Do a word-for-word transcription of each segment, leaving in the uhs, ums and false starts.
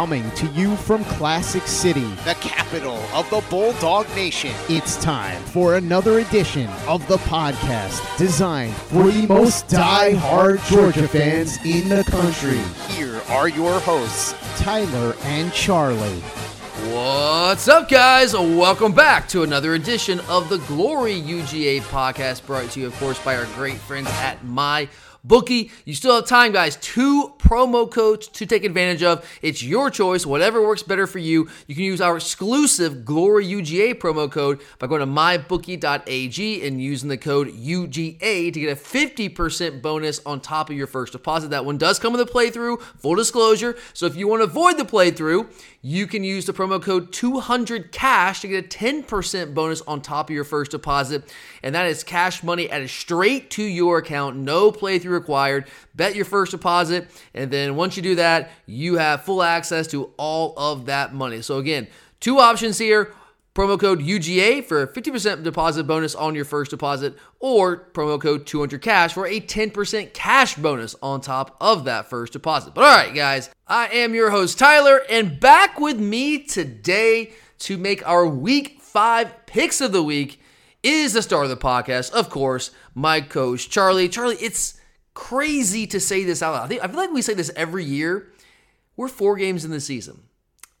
coming to you from Classic City, the capital of the Bulldog Nation. It's time for another edition of the podcast designed for the most die-hard Georgia fans in the country. Here are your hosts, Tyler and Charlie. What's up, guys? Welcome back to another edition of the Glory U G A podcast, brought to you, of course, by our great friends at MyBookie. You still have time, guys. Two promo codes to take advantage of. It's your choice, whatever works better for you. You can use our exclusive Glory U G A promo code by going to my bookie dot a g and using the code U G A to get a fifty percent bonus on top of your first deposit. That one does come with a playthrough, full disclosure. So if you want to avoid the playthrough, you can use the promo code two hundred cash to get a ten percent bonus on top of your first deposit. And that is cash money added straight to your account. No playthrough required. Bet your first deposit. And then once you do that, you have full access to all of that money. So again, two options here. Promo code U G A for a fifty percent deposit bonus on your first deposit, or promo code two hundred cash for a ten percent cash bonus on top of that first deposit. But all right, guys, I am your host, Tyler, and back with me today to make our week five picks of the week is the star of the podcast, of course, my coach, Charlie. Charlie, it's crazy to say this out loud. I, think, I feel like we say this every year. We're four games in the season.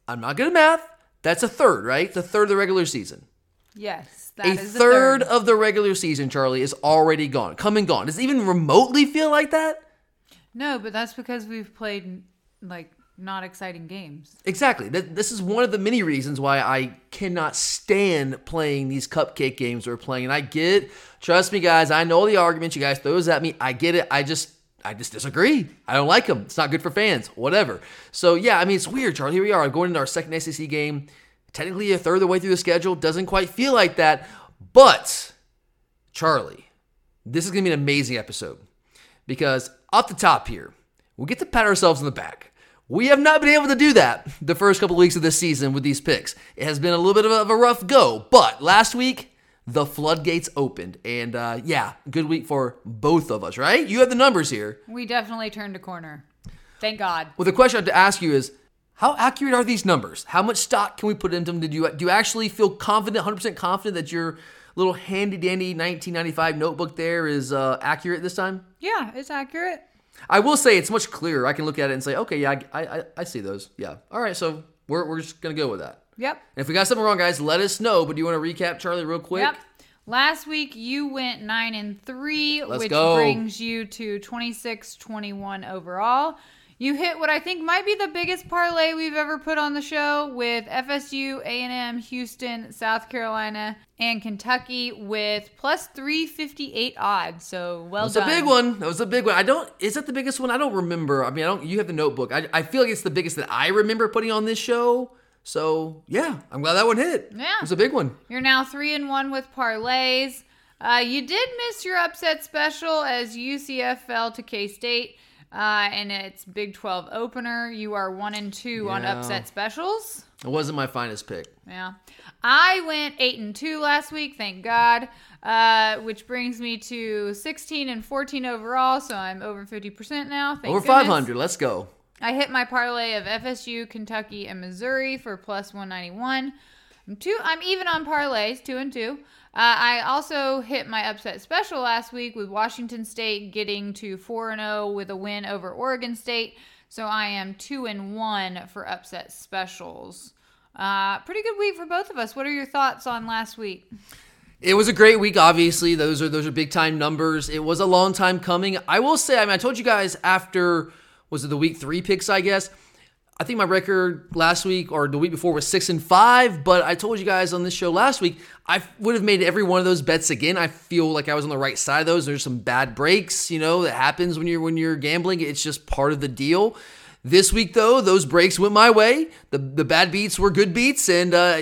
I'm not good at math. That's a third, right? The third of the regular season. Yes, that a is a third. A third of the regular season, Charlie, is already gone. Come and gone. Does it even remotely feel like that? No, but that's because we've played, like, not exciting games. Exactly. This is one of the many reasons why I cannot stand playing these cupcake games we're playing. And I get it. Trust me, guys. I know the arguments you guys throws at me. I get it. I just... I just disagree. I don't like them. It's not good for fans. Whatever. So, yeah, I mean, it's weird, Charlie. Here we are going into our second S E C game. Technically a third of the way through the schedule. Doesn't quite feel like that. But, Charlie, this is going to be an amazing episode. Because, off the top here, we get to pat ourselves on the back. We have not been able to do that the first couple of weeks of this season with these picks. It has been a little bit of a rough go. But, last week... the floodgates opened, and uh, yeah, good week for both of us, right? You have the numbers here. We definitely turned a corner. Thank God. Well, the question I have to ask you is, how accurate are these numbers? How much stock can we put into them? Did you, do you actually feel confident, one hundred percent confident that your little handy-dandy nineteen ninety-five notebook there is uh, accurate this time? Yeah, it's accurate. I will say it's much clearer. I can look at it and say, okay, yeah, I, I, I see those. Yeah. All right, so we're we're just going to go with that. Yep. And if we got something wrong, guys, let us know. But do you want to recap, Charlie, real quick? Yep. Last week, you went nine and three, Let's which go. brings you to twenty-six twenty-one overall. You hit what I think might be the biggest parlay we've ever put on the show with F S U, A and M, Houston, South Carolina, and Kentucky with plus three fifty-eight odds. So, well That's done. That was a big one. That was a big one. I don't, is that the biggest one? I don't remember. I mean, I don't, you have the notebook. I, I feel like it's the biggest that I remember putting on this show. So, yeah, I'm glad that one hit. Yeah. It was a big one. You're now three and one with parlays. Uh, you did miss your upset special as U C F fell to K-State uh, in its Big twelve opener. You are one and two yeah. on upset specials. It wasn't my finest pick. Yeah. I went eight and two last week, thank God, uh, which brings me to sixteen and fourteen overall. So I'm over fifty percent now. Thank over five hundred. Let's go. I hit my parlay of F S U, Kentucky, and Missouri for plus one ninety-one. I'm two. I'm even on parlays, two and two. Uh, I also hit my upset special last week with Washington State getting to four and zero with a win over Oregon State. So I am two and one for upset specials. Uh, pretty good week for both of us. What are your thoughts on last week? It was a great week, obviously. Those are those are big time numbers. It was a long time coming. I will say. I mean, I told you guys after. Was it the week three picks, I guess? I think my record last week or the week before was six and five, but I told you guys on this show last week, I would have made every one of those bets again. I feel like I was on the right side of those. There's some bad breaks, you know, that happens when you're when you're gambling. It's just part of the deal. This week, though, those breaks went my way. The the bad beats were good beats, and uh,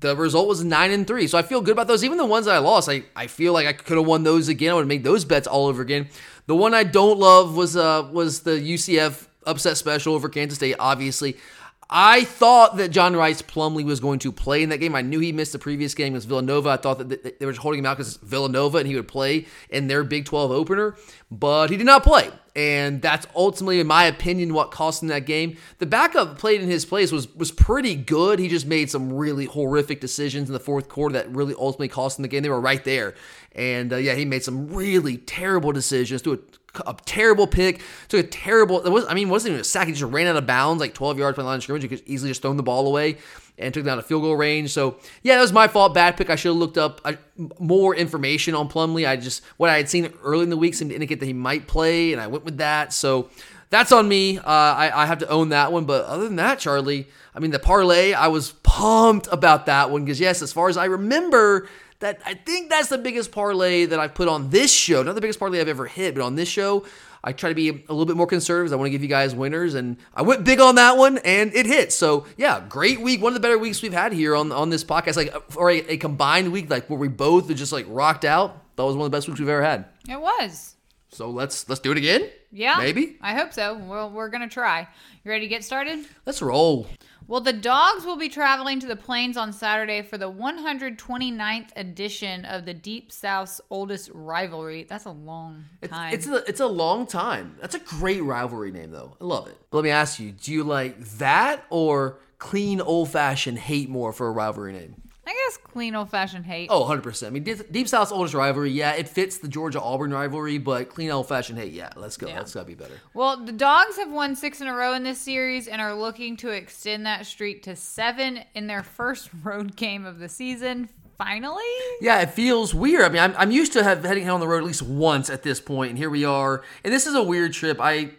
the result was nine and three. So I feel good about those. Even the ones that I lost, I, I feel like I could have won those again. I would have made those bets all over again. The one I don't love was uh was the U C F upset special over Kansas State, obviously. I thought that John Rice Plumlee was going to play in that game. I knew he missed the previous game against Villanova. I thought that they were holding him out because Villanova and he would play in their Big twelve opener, but he did not play. And that's ultimately, in my opinion, what cost him that game. The backup played in his place was was pretty good. He just made some really horrific decisions in the fourth quarter that really ultimately cost him the game. They were right there. And, uh, yeah, he made some really terrible decisions, threw a, a terrible pick, took a terrible, it was, I mean, it wasn't even a sack. He just ran out of bounds, like twelve yards from the line of scrimmage. He could easily just thrown the ball away and took down a field goal range. So, yeah, that was my fault. Bad pick. I should have looked up uh, more information on Plumlee. I just, what I had seen early in the week seemed to indicate that he might play, and I went with that. So, that's on me. Uh, I, I have to own that one. But other than that, Charlie, I mean, the parlay, I was pumped about that one because, yes, as far as I remember, that I think that's the biggest parlay that I've put on this show. Not the biggest parlay I've ever hit, but on this show, I try to be a little bit more conservative. I want to give you guys winners, and I went big on that one, and it hit. So, yeah, great week. One of the better weeks we've had here on, on this podcast, like or a, a combined week, like where we both just like rocked out. That was one of the best weeks we've ever had. It was. So let's let's do it again. Yeah, maybe. I hope so. Well, we're gonna try. You ready to get started? Let's roll. Well, the Dawgs will be traveling to the Plains on Saturday for the one hundred twenty-ninth edition of the Deep South's oldest rivalry. That's a long time. It's, it's, a, it's a long time. That's a great rivalry name, though. I love it. But let me ask you, do you like that or clean, old-fashioned hate more for a rivalry name? I guess clean, old-fashioned hate. Oh, one hundred percent. I mean, Deep South's oldest rivalry, yeah, it fits the Georgia-Auburn rivalry, but clean, old-fashioned hate, yeah, let's go. Yeah. That's got to be better. Well, the Dawgs have won six in a row in this series and are looking to extend that streak to seven in their first road game of the season. Finally? Yeah, it feels weird. I mean, I'm, I'm used to have heading on the road at least once at this point, and here we are. And this is a weird trip. I...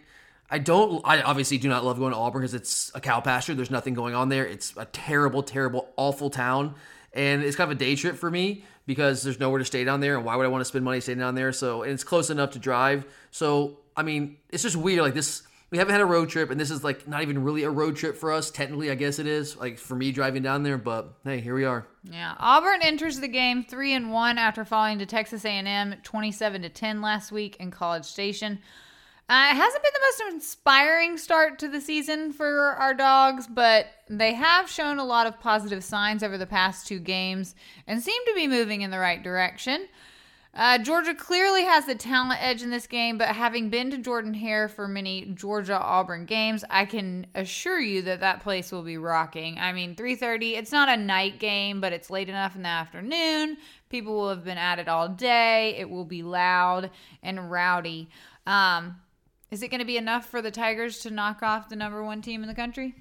I don't, I obviously do not love going to Auburn because it's a cow pasture. There's nothing going on there. It's a terrible, terrible, awful town. And it's kind of a day trip for me because there's nowhere to stay down there. And why would I want to spend money staying down there? So, and it's close enough to drive. So, I mean, it's just weird. Like this, we haven't had a road trip and this is like not even really a road trip for us. Technically, I guess it is like for me driving down there, but hey, here we are. Yeah. Auburn enters the game three and one after falling to Texas A and M twenty-seven to ten last week in College Station. Uh, it hasn't been the most inspiring start to the season for our Dawgs, but they have shown a lot of positive signs over the past two games and seem to be moving in the right direction. Uh, Georgia clearly has the talent edge in this game, but having been to Jordan-Hare for many Georgia-Auburn games, I can assure you that that place will be rocking. I mean, three thirty, it's not a night game, but it's late enough in the afternoon. People will have been at it all day. It will be loud and rowdy. Um... Is it going to be enough for the Tigers to knock off the number one team in the country?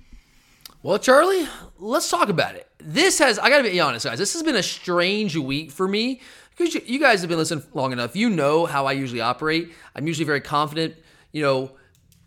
Well, Charlie, let's talk about it. This has, I got to be honest, guys, this has been a strange week for me because you, you guys have been listening long enough. You know how I usually operate. I'm usually very confident, you know,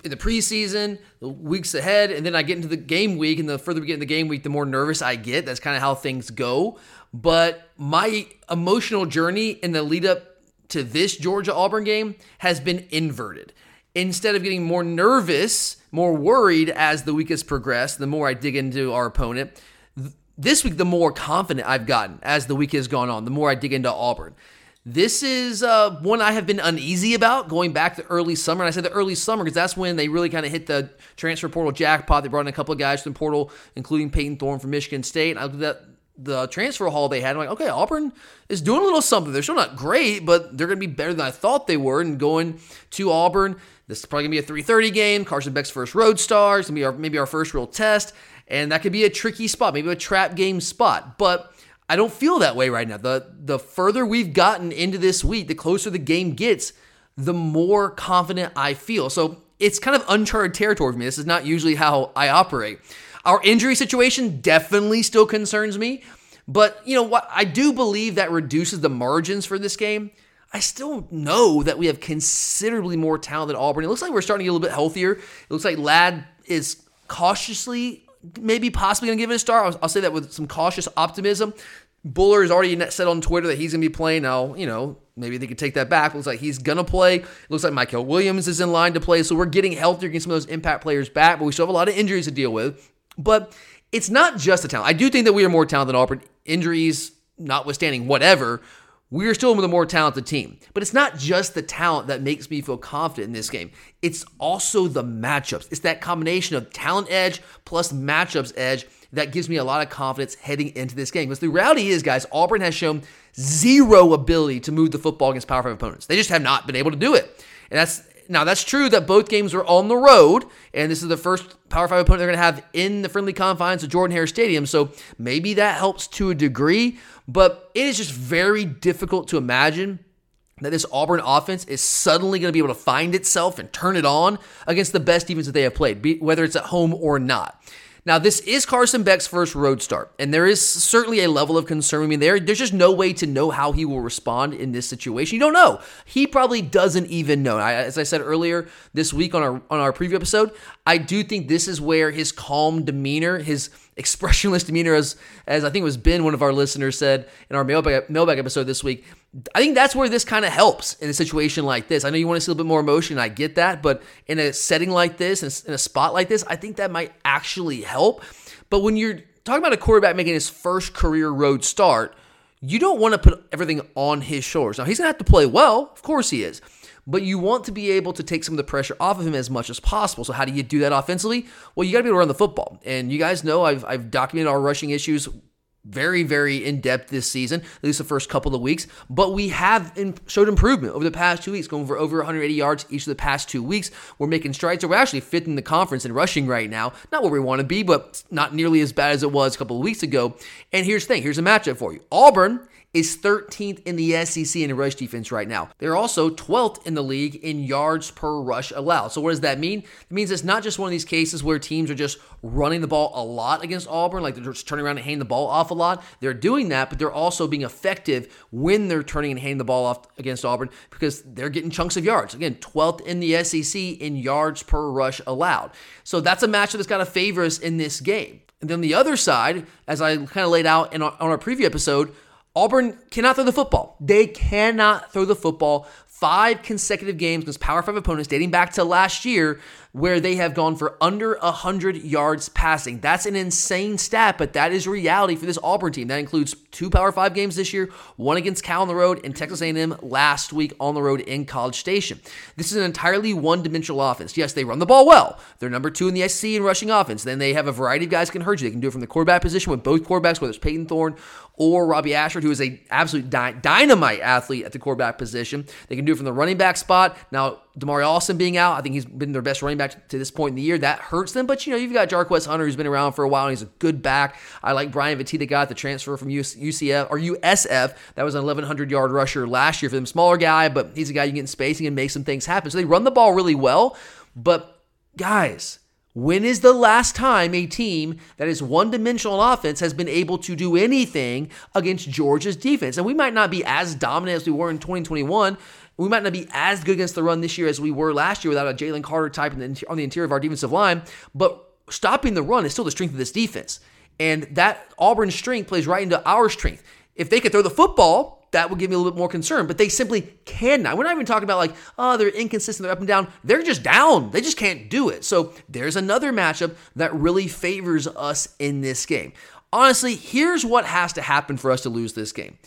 in the preseason, the weeks ahead, and then I get into the game week, and the further we get in the game week, the more nervous I get. That's kind of how things go. But my emotional journey in the lead up to this Georgia-Auburn game has been inverted. Instead of getting more nervous, more worried as the week has progressed, the more I dig into our opponent, th- this week the more confident I've gotten as the week has gone on, the more I dig into Auburn. This is uh, one I have been uneasy about going back to early summer. And I said the early summer because that's when they really kind of hit the transfer portal jackpot. They brought in a couple of guys from the portal, including Peyton Thorne from Michigan State. And I looked at the transfer haul they had. I'm like, okay, Auburn is doing a little something. They're still not great, but they're going to be better than I thought they were. And going to Auburn, this is probably going to be a three thirty game. Carson Beck's first road star. It's going to be our, maybe our first real test. And that could be a tricky spot, maybe a trap game spot. But I don't feel that way right now. The, the further we've gotten into this week, the closer the game gets, the more confident I feel. So it's kind of uncharted territory for me. This is not usually how I operate. Our injury situation definitely still concerns me, but you know what? I do believe that reduces the margins for this game. I still know that we have considerably more talent than Auburn. It looks like we're starting to get a little bit healthier. It looks like Ladd is cautiously, maybe possibly going to give it a start. I'll, I'll say that with some cautious optimism. Buller has already said on Twitter that he's going to be playing. Now, you know, maybe they could take that back. It looks like he's going to play. It looks like Michael Williams is in line to play. So we're getting healthier, getting some of those impact players back, but we still have a lot of injuries to deal with. But it's not just the talent. I do think that we are more talented than Auburn. Injuries notwithstanding, whatever, We're still the more talented team. But it's not just the talent that makes me feel confident in this game. It's also the matchups. It's that combination of talent edge plus matchups edge that gives me a lot of confidence heading into this game. Because the reality is, guys, Auburn has shown zero ability to move the football against Power five opponents. They just have not been able to do it. And that's now, that's true that both games are on the road, and this is the first Power five opponent they're going to have in the friendly confines of Jordan-Hare Stadium, so maybe that helps to a degree, but it is just very difficult to imagine that this Auburn offense is suddenly going to be able to find itself and turn it on against the best defense that they have played, be, whether it's at home or not. Now, this is Carson Beck's first road start, and there is certainly a level of concern. I mean, there, there's just no way to know how he will respond in this situation. You don't know. He probably doesn't even know. I, as I said earlier this week on our on our preview episode, I do think this is where his calm demeanor, his expressionless demeanor, as, as I think it was Ben, one of our listeners, said in our mailbag, mailbag episode this week, I think that's where this kind of helps in a situation like this. I know you want to see a little bit more emotion, and I get that, but in a setting like this, in a spot like this, I think that might actually help. But when you're talking about a quarterback making his first career road start, you don't want to put everything on his shoulders. Now, he's going to have to play well. Of course he is. But you want to be able to take some of the pressure off of him as much as possible. So how do you do that offensively? Well, you got to be able to run the football. And you guys know I've, I've documented our rushing issues very, very in-depth this season, at least the first couple of weeks. But we have in, showed improvement over the past two weeks, going for over one hundred eighty yards each of the past two weeks. We're making strides. So we're actually fifth in the conference in rushing right now. Not where we want to be, but not nearly as bad as it was a couple of weeks ago. And here's the thing. Here's a matchup for you. Auburn is thirteenth in the S E C in rush defense right now. They're also twelfth in the league in yards per rush allowed. So what does that mean? It means it's not just one of these cases where teams are just running the ball a lot against Auburn, like they're just turning around and handing the ball off a lot. They're doing that, but they're also being effective when they're turning and handing the ball off against Auburn because they're getting chunks of yards. Again, twelfth in the S E C in yards per rush allowed. So that's a matchup that's got to favor us in this game. And then the other side, as I kind of laid out in our, on our preview episode, Auburn cannot throw the football. They cannot throw the football. Five consecutive games against Power five opponents dating back to last year where they have gone for under one hundred yards passing. That's an insane stat, but that is reality for this Auburn team. That includes two Power five games this year, one against Cal on the road and Texas A and M last week on the road in College Station. This is an entirely one-dimensional offense. Yes, they run the ball well. They're number two in the S E C in rushing offense. Then they have a variety of guys who can hurt you. They can do it from the quarterback position with both quarterbacks, whether it's Peyton Thorne or Robbie Ashford, who is an absolute dy- dynamite athlete at the quarterback position. They can do it from the running back spot. Now, Demario Austin being out, I think he's been their best running back to this point in the year. That hurts them, but, you know, you've got Jarquez Hunter, who's been around for a while, and he's a good back. I like Brian Vitae, the guy, the transfer from U C F or U S F. That was an eleven hundred-yard rusher last year for them. Smaller guy, but he's a guy you can get in space. He can make some things happen. So they run the ball really well, but, guys, when is the last time a team that is one-dimensional offense has been able to do anything against Georgia's defense? And we might not be as dominant as we were in twenty twenty-one. We might not be as good against the run this year as we were last year without a Jalen Carter type on the interior of our defensive line. But stopping the run is still the strength of this defense. And that Auburn strength plays right into our strength. If they could throw the football, that would give me a little bit more concern, but they simply cannot. We're not even talking about like, oh, they're inconsistent, they're up and down. They're just down. They just can't do it. So there's another matchup that really favors us in this game. Honestly, here's what has to happen for us to lose this game.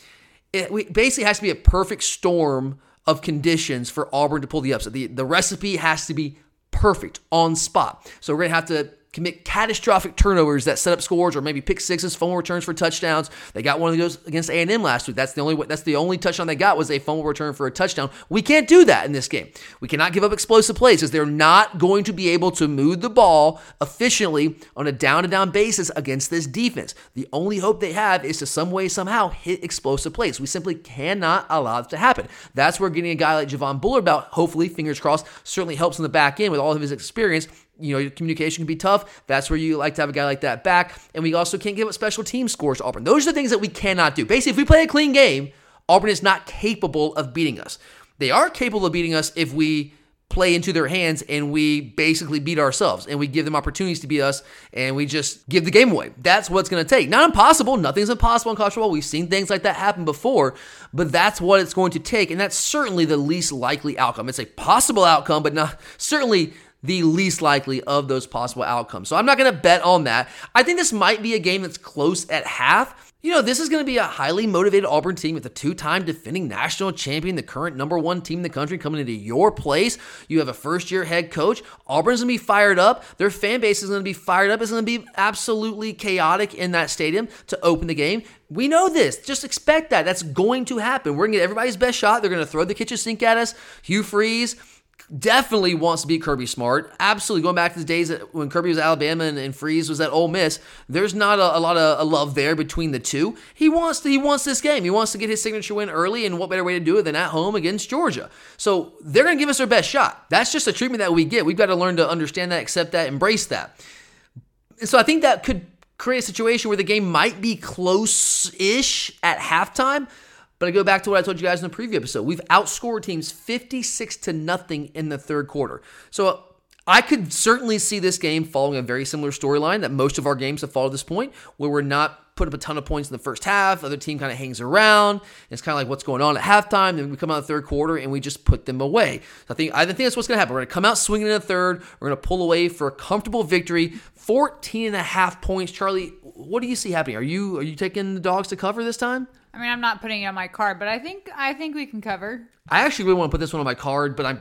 It we, basically has to be a perfect storm of conditions for Auburn to pull the upset. The, the recipe has to be perfect, on spot. So we're going to have to commit catastrophic turnovers that set up scores, or maybe pick sixes, fumble returns for touchdowns. They got one of those against A and M last week. That's the only that's the only touchdown they got was a fumble return for a touchdown. We can't do that in this game. We cannot give up explosive plays because they're not going to be able to move the ball efficiently on a down-to-down basis against this defense. The only hope they have is to some way, somehow hit explosive plays. We simply cannot allow it to happen. That's where getting a guy like Javon Buller about, hopefully, fingers crossed, certainly helps in the back end with all of his experience. You know, your communication can be tough. That's where you like to have a guy like that back. And we also can't give up special team scores to Auburn. Those are the things that we cannot do. Basically, if we play a clean game, Auburn is not capable of beating us. They are capable of beating us if we play into their hands and we basically beat ourselves and we give them opportunities to beat us and we just give the game away. That's what's going to take. Not impossible. Nothing's impossible in college football. We've seen things like that happen before, but that's what it's going to take. And that's certainly the least likely outcome. It's a possible outcome, but not certainly the least likely of those possible outcomes. So I'm not going to bet on that. I think this might be a game that's close at half. You know, this is going to be a highly motivated Auburn team with a two-time defending national champion, the current number one team in the country, coming into your place. You have a first-year head coach. Auburn's going to be fired up. Their fan base is going to be fired up. It's going to be absolutely chaotic in that stadium to open the game. We know this. Just expect that. That's going to happen. We're going to get everybody's best shot. They're going to throw the kitchen sink at us. Hugh Freeze definitely wants to be Kirby Smart. Absolutely. Going back to the days that when Kirby was at Alabama and, and Freeze was at Ole Miss, there's not a, a lot of a love there between the two. He wants to, he wants this game. He wants to get his signature win early, and what better way to do it than at home against Georgia? So they're going to give us their best shot. That's just a treatment that we get. We've got to learn to understand that, accept that, embrace that. And so I think that could create a situation where the game might be close-ish at halftime. But I go back to what I told you guys in the preview episode. We've outscored teams fifty-six to nothing in the third quarter. So I could certainly see this game following a very similar storyline that most of our games have followed at this point, where we're not putting up a ton of points in the first half. Other team kind of hangs around. It's kind of like what's going on at halftime. Then we come out in the third quarter and we just put them away. So I think I think that's what's going to happen. We're going to come out swinging in the third. We're going to pull away for a comfortable victory. fourteen and a half points. Charlie, what do you see happening? Are you are you taking the Dawgs to cover this time? I mean, I'm not putting it on my card, but I think I think we can cover. I actually really want to put this one on my card, but I'm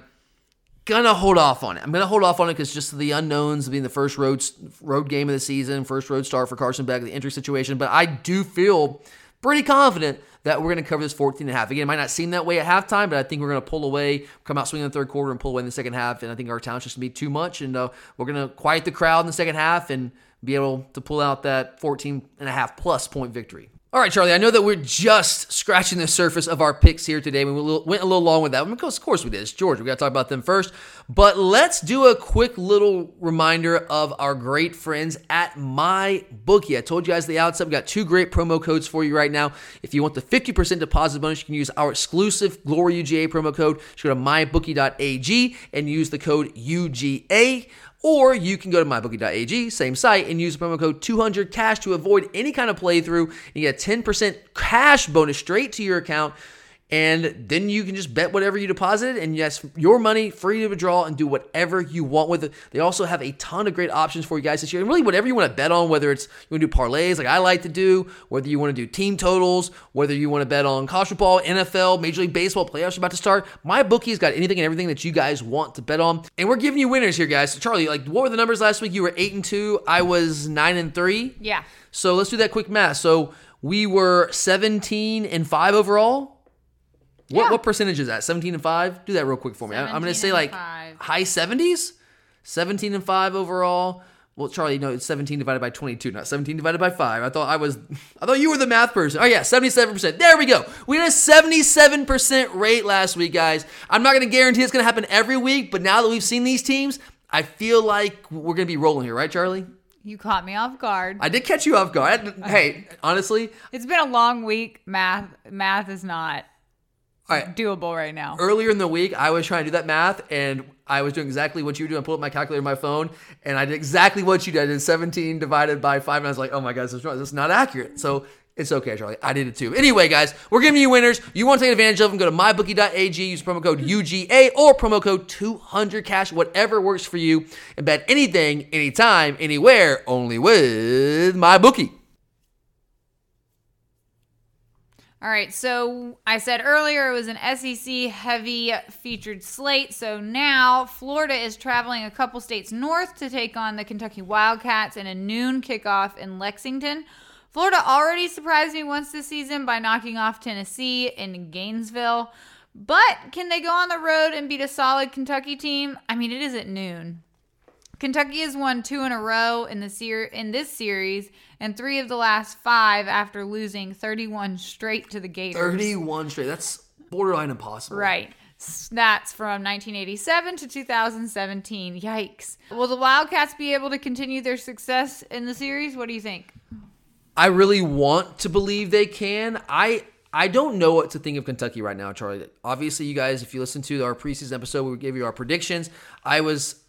going to hold off on it. I'm going to hold off on it because just the unknowns of being the first road, road game of the season, first road star for Carson Beck, the injury situation. But I do feel pretty confident that we're going to cover this fourteen and a half. Again, it might not seem that way at halftime, but I think we're going to pull away, come out swinging in the third quarter and pull away in the second half. And I think our talent's just going to be too much. And uh, we're going to quiet the crowd in the second half and be able to pull out that fourteen and a half plus point victory. All right, Charlie, I know that we're just scratching the surface of our picks here today. We went a little long with that. Of course we did. It's Georgia. We got to talk about them first. But let's do a quick little reminder of our great friends at MyBookie. I told you guys at the outset, we got two great promo codes for you right now. If you want the fifty percent deposit bonus, you can use our exclusive Glory U G A promo code. Just go to my bookie dot a g and use the code U G A. Or you can go to my bookie dot a g, same site, and use the promo code two hundred cash to avoid any kind of playthrough. You get a ten percent cash bonus straight to your account, and then you can just bet whatever you deposited, and yes, your money, free to withdraw, and do whatever you want with it. They also have a ton of great options for you guys this year, and really whatever you want to bet on, whether it's you want to do parlays like I like to do, whether you want to do team totals, whether you want to bet on college football, N F L, Major League Baseball, playoffs are about to start. MyBookie's got anything and everything that you guys want to bet on, and we're giving you winners here, guys. So Charlie, like, what were the numbers last week? You were eight and two. I was nine and three. Yeah. So let's do that quick math. So we were seventeen and five overall. What, yeah. what percentage is that? seventeen and five? Do that real quick for me. I'm going to say like five. High seventies? seventeen and five overall. Well, Charlie, no, it's seventeen divided by twenty-two, not seventeen divided by five. I thought I was, I thought you were the math person. Oh yeah, seventy-seven percent. There we go. We had a seventy-seven percent rate last week, guys. I'm not going to guarantee it's going to happen every week, but now that we've seen these teams, I feel like we're going to be rolling here, right, Charlie? You caught me off guard. I did catch you off guard. Okay. Hey, honestly. It's been a long week. Math, math is not. All right. Doable right now. Earlier in the week, I was trying to do that math, and I was doing exactly what you were doing. I pulled up my calculator on my phone, and I did exactly what you did. I did seventeen divided by five, and I was like, oh my gosh, this is not accurate. So it's okay, Charlie. I did it too. Anyway, guys, we're giving you winners. You want to take advantage of them, go to my bookie dot a g, use promo code U G A or promo code two hundred cash, whatever works for you, and bet anything, anytime, anywhere, only with MyBookie. All right, so I said earlier it was an S E C-heavy featured slate, so now Florida is traveling a couple states north to take on the Kentucky Wildcats in a noon kickoff in Lexington. Florida already surprised me once this season by knocking off Tennessee in Gainesville, but can they go on the road and beat a solid Kentucky team? I mean, it is at noon. Kentucky has won two in a row in, the ser- in this series and three of the last five after losing thirty-one straight to the Gators. thirty-one straight. That's borderline impossible. Right. That's from nineteen eighty-seven to two thousand seventeen. Yikes. Will the Wildcats be able to continue their success in the series? What do you think? I really want to believe they can. I... I don't know what to think of Kentucky right now, Charlie. Obviously, you guys, if you listen to our preseason episode, we gave you our predictions. I was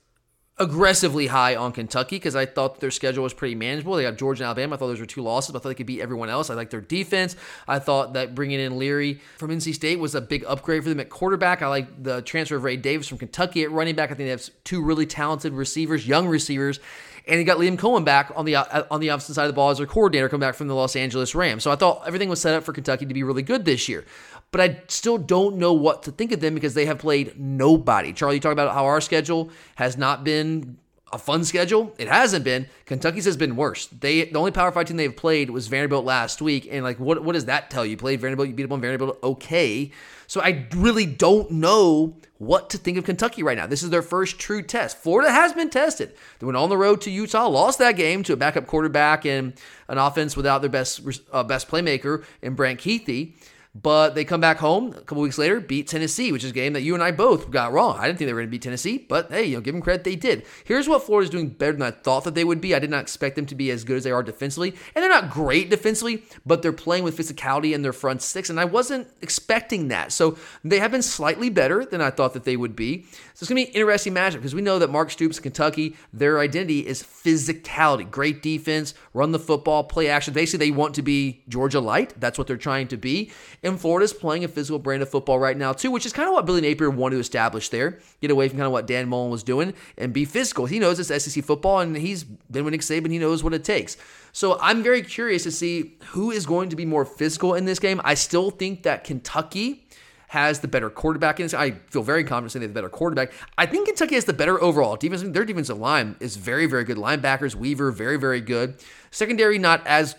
aggressively high on Kentucky because I thought their schedule was pretty manageable. They got Georgia and Alabama. I thought those were two losses, but I thought they could beat everyone else. I liked their defense. I thought that bringing in Leary from N C State was a big upgrade for them at quarterback. I like the transfer of Ray Davis from Kentucky at running back. I think they have two really talented receivers, young receivers. and he got Liam Cohen back on the on the opposite side of the ball as their coordinator, coming back from the Los Angeles Rams. So I thought everything was set up for Kentucky to be really good this year. But I still don't know what to think of them because they have played nobody. Charlie, you talk about how our schedule has not been a fun schedule. It hasn't been. Kentucky's has been worse. They the only Power five team they've played was Vanderbilt last week. And like, what what does that tell you? You played Vanderbilt, you beat up on Vanderbilt, okay. So I really don't know what to think of Kentucky right now. This is their first true test. Florida has been tested. They went on the road to Utah, lost that game to a backup quarterback and an offense without their best uh, best playmaker in Brent Keithy. But they come back home a couple weeks later, beat Tennessee, which is a game that you and I both got wrong. I didn't think they were going to beat Tennessee, but hey, you know, give them credit, they did. Here's what Florida's doing better than I thought that they would be. I did not expect them to be as good as they are defensively, and they're not great defensively, but they're playing with physicality in their front six, and I wasn't expecting that. So they have been slightly better than I thought that they would be. So it's going to be an interesting matchup because we know that Mark Stoops and Kentucky, their identity is physicality, great defense, run the football, play action. Basically, they want to be Georgia light. That's what they're trying to be. And Florida's playing a physical brand of football right now, too, which is kind of what Billy Napier wanted to establish there. Get away from kind of what Dan Mullen was doing and be physical. He knows it's S E C football, and he's been with Nick Saban. He knows what it takes. So I'm very curious to see who is going to be more physical in this game. I still think that Kentucky has the better quarterback in this. I feel very confident saying they have the better quarterback. I think Kentucky has the better overall defense. Their defensive line is very, very good. Linebackers, Weaver, very, very good. Secondary, not as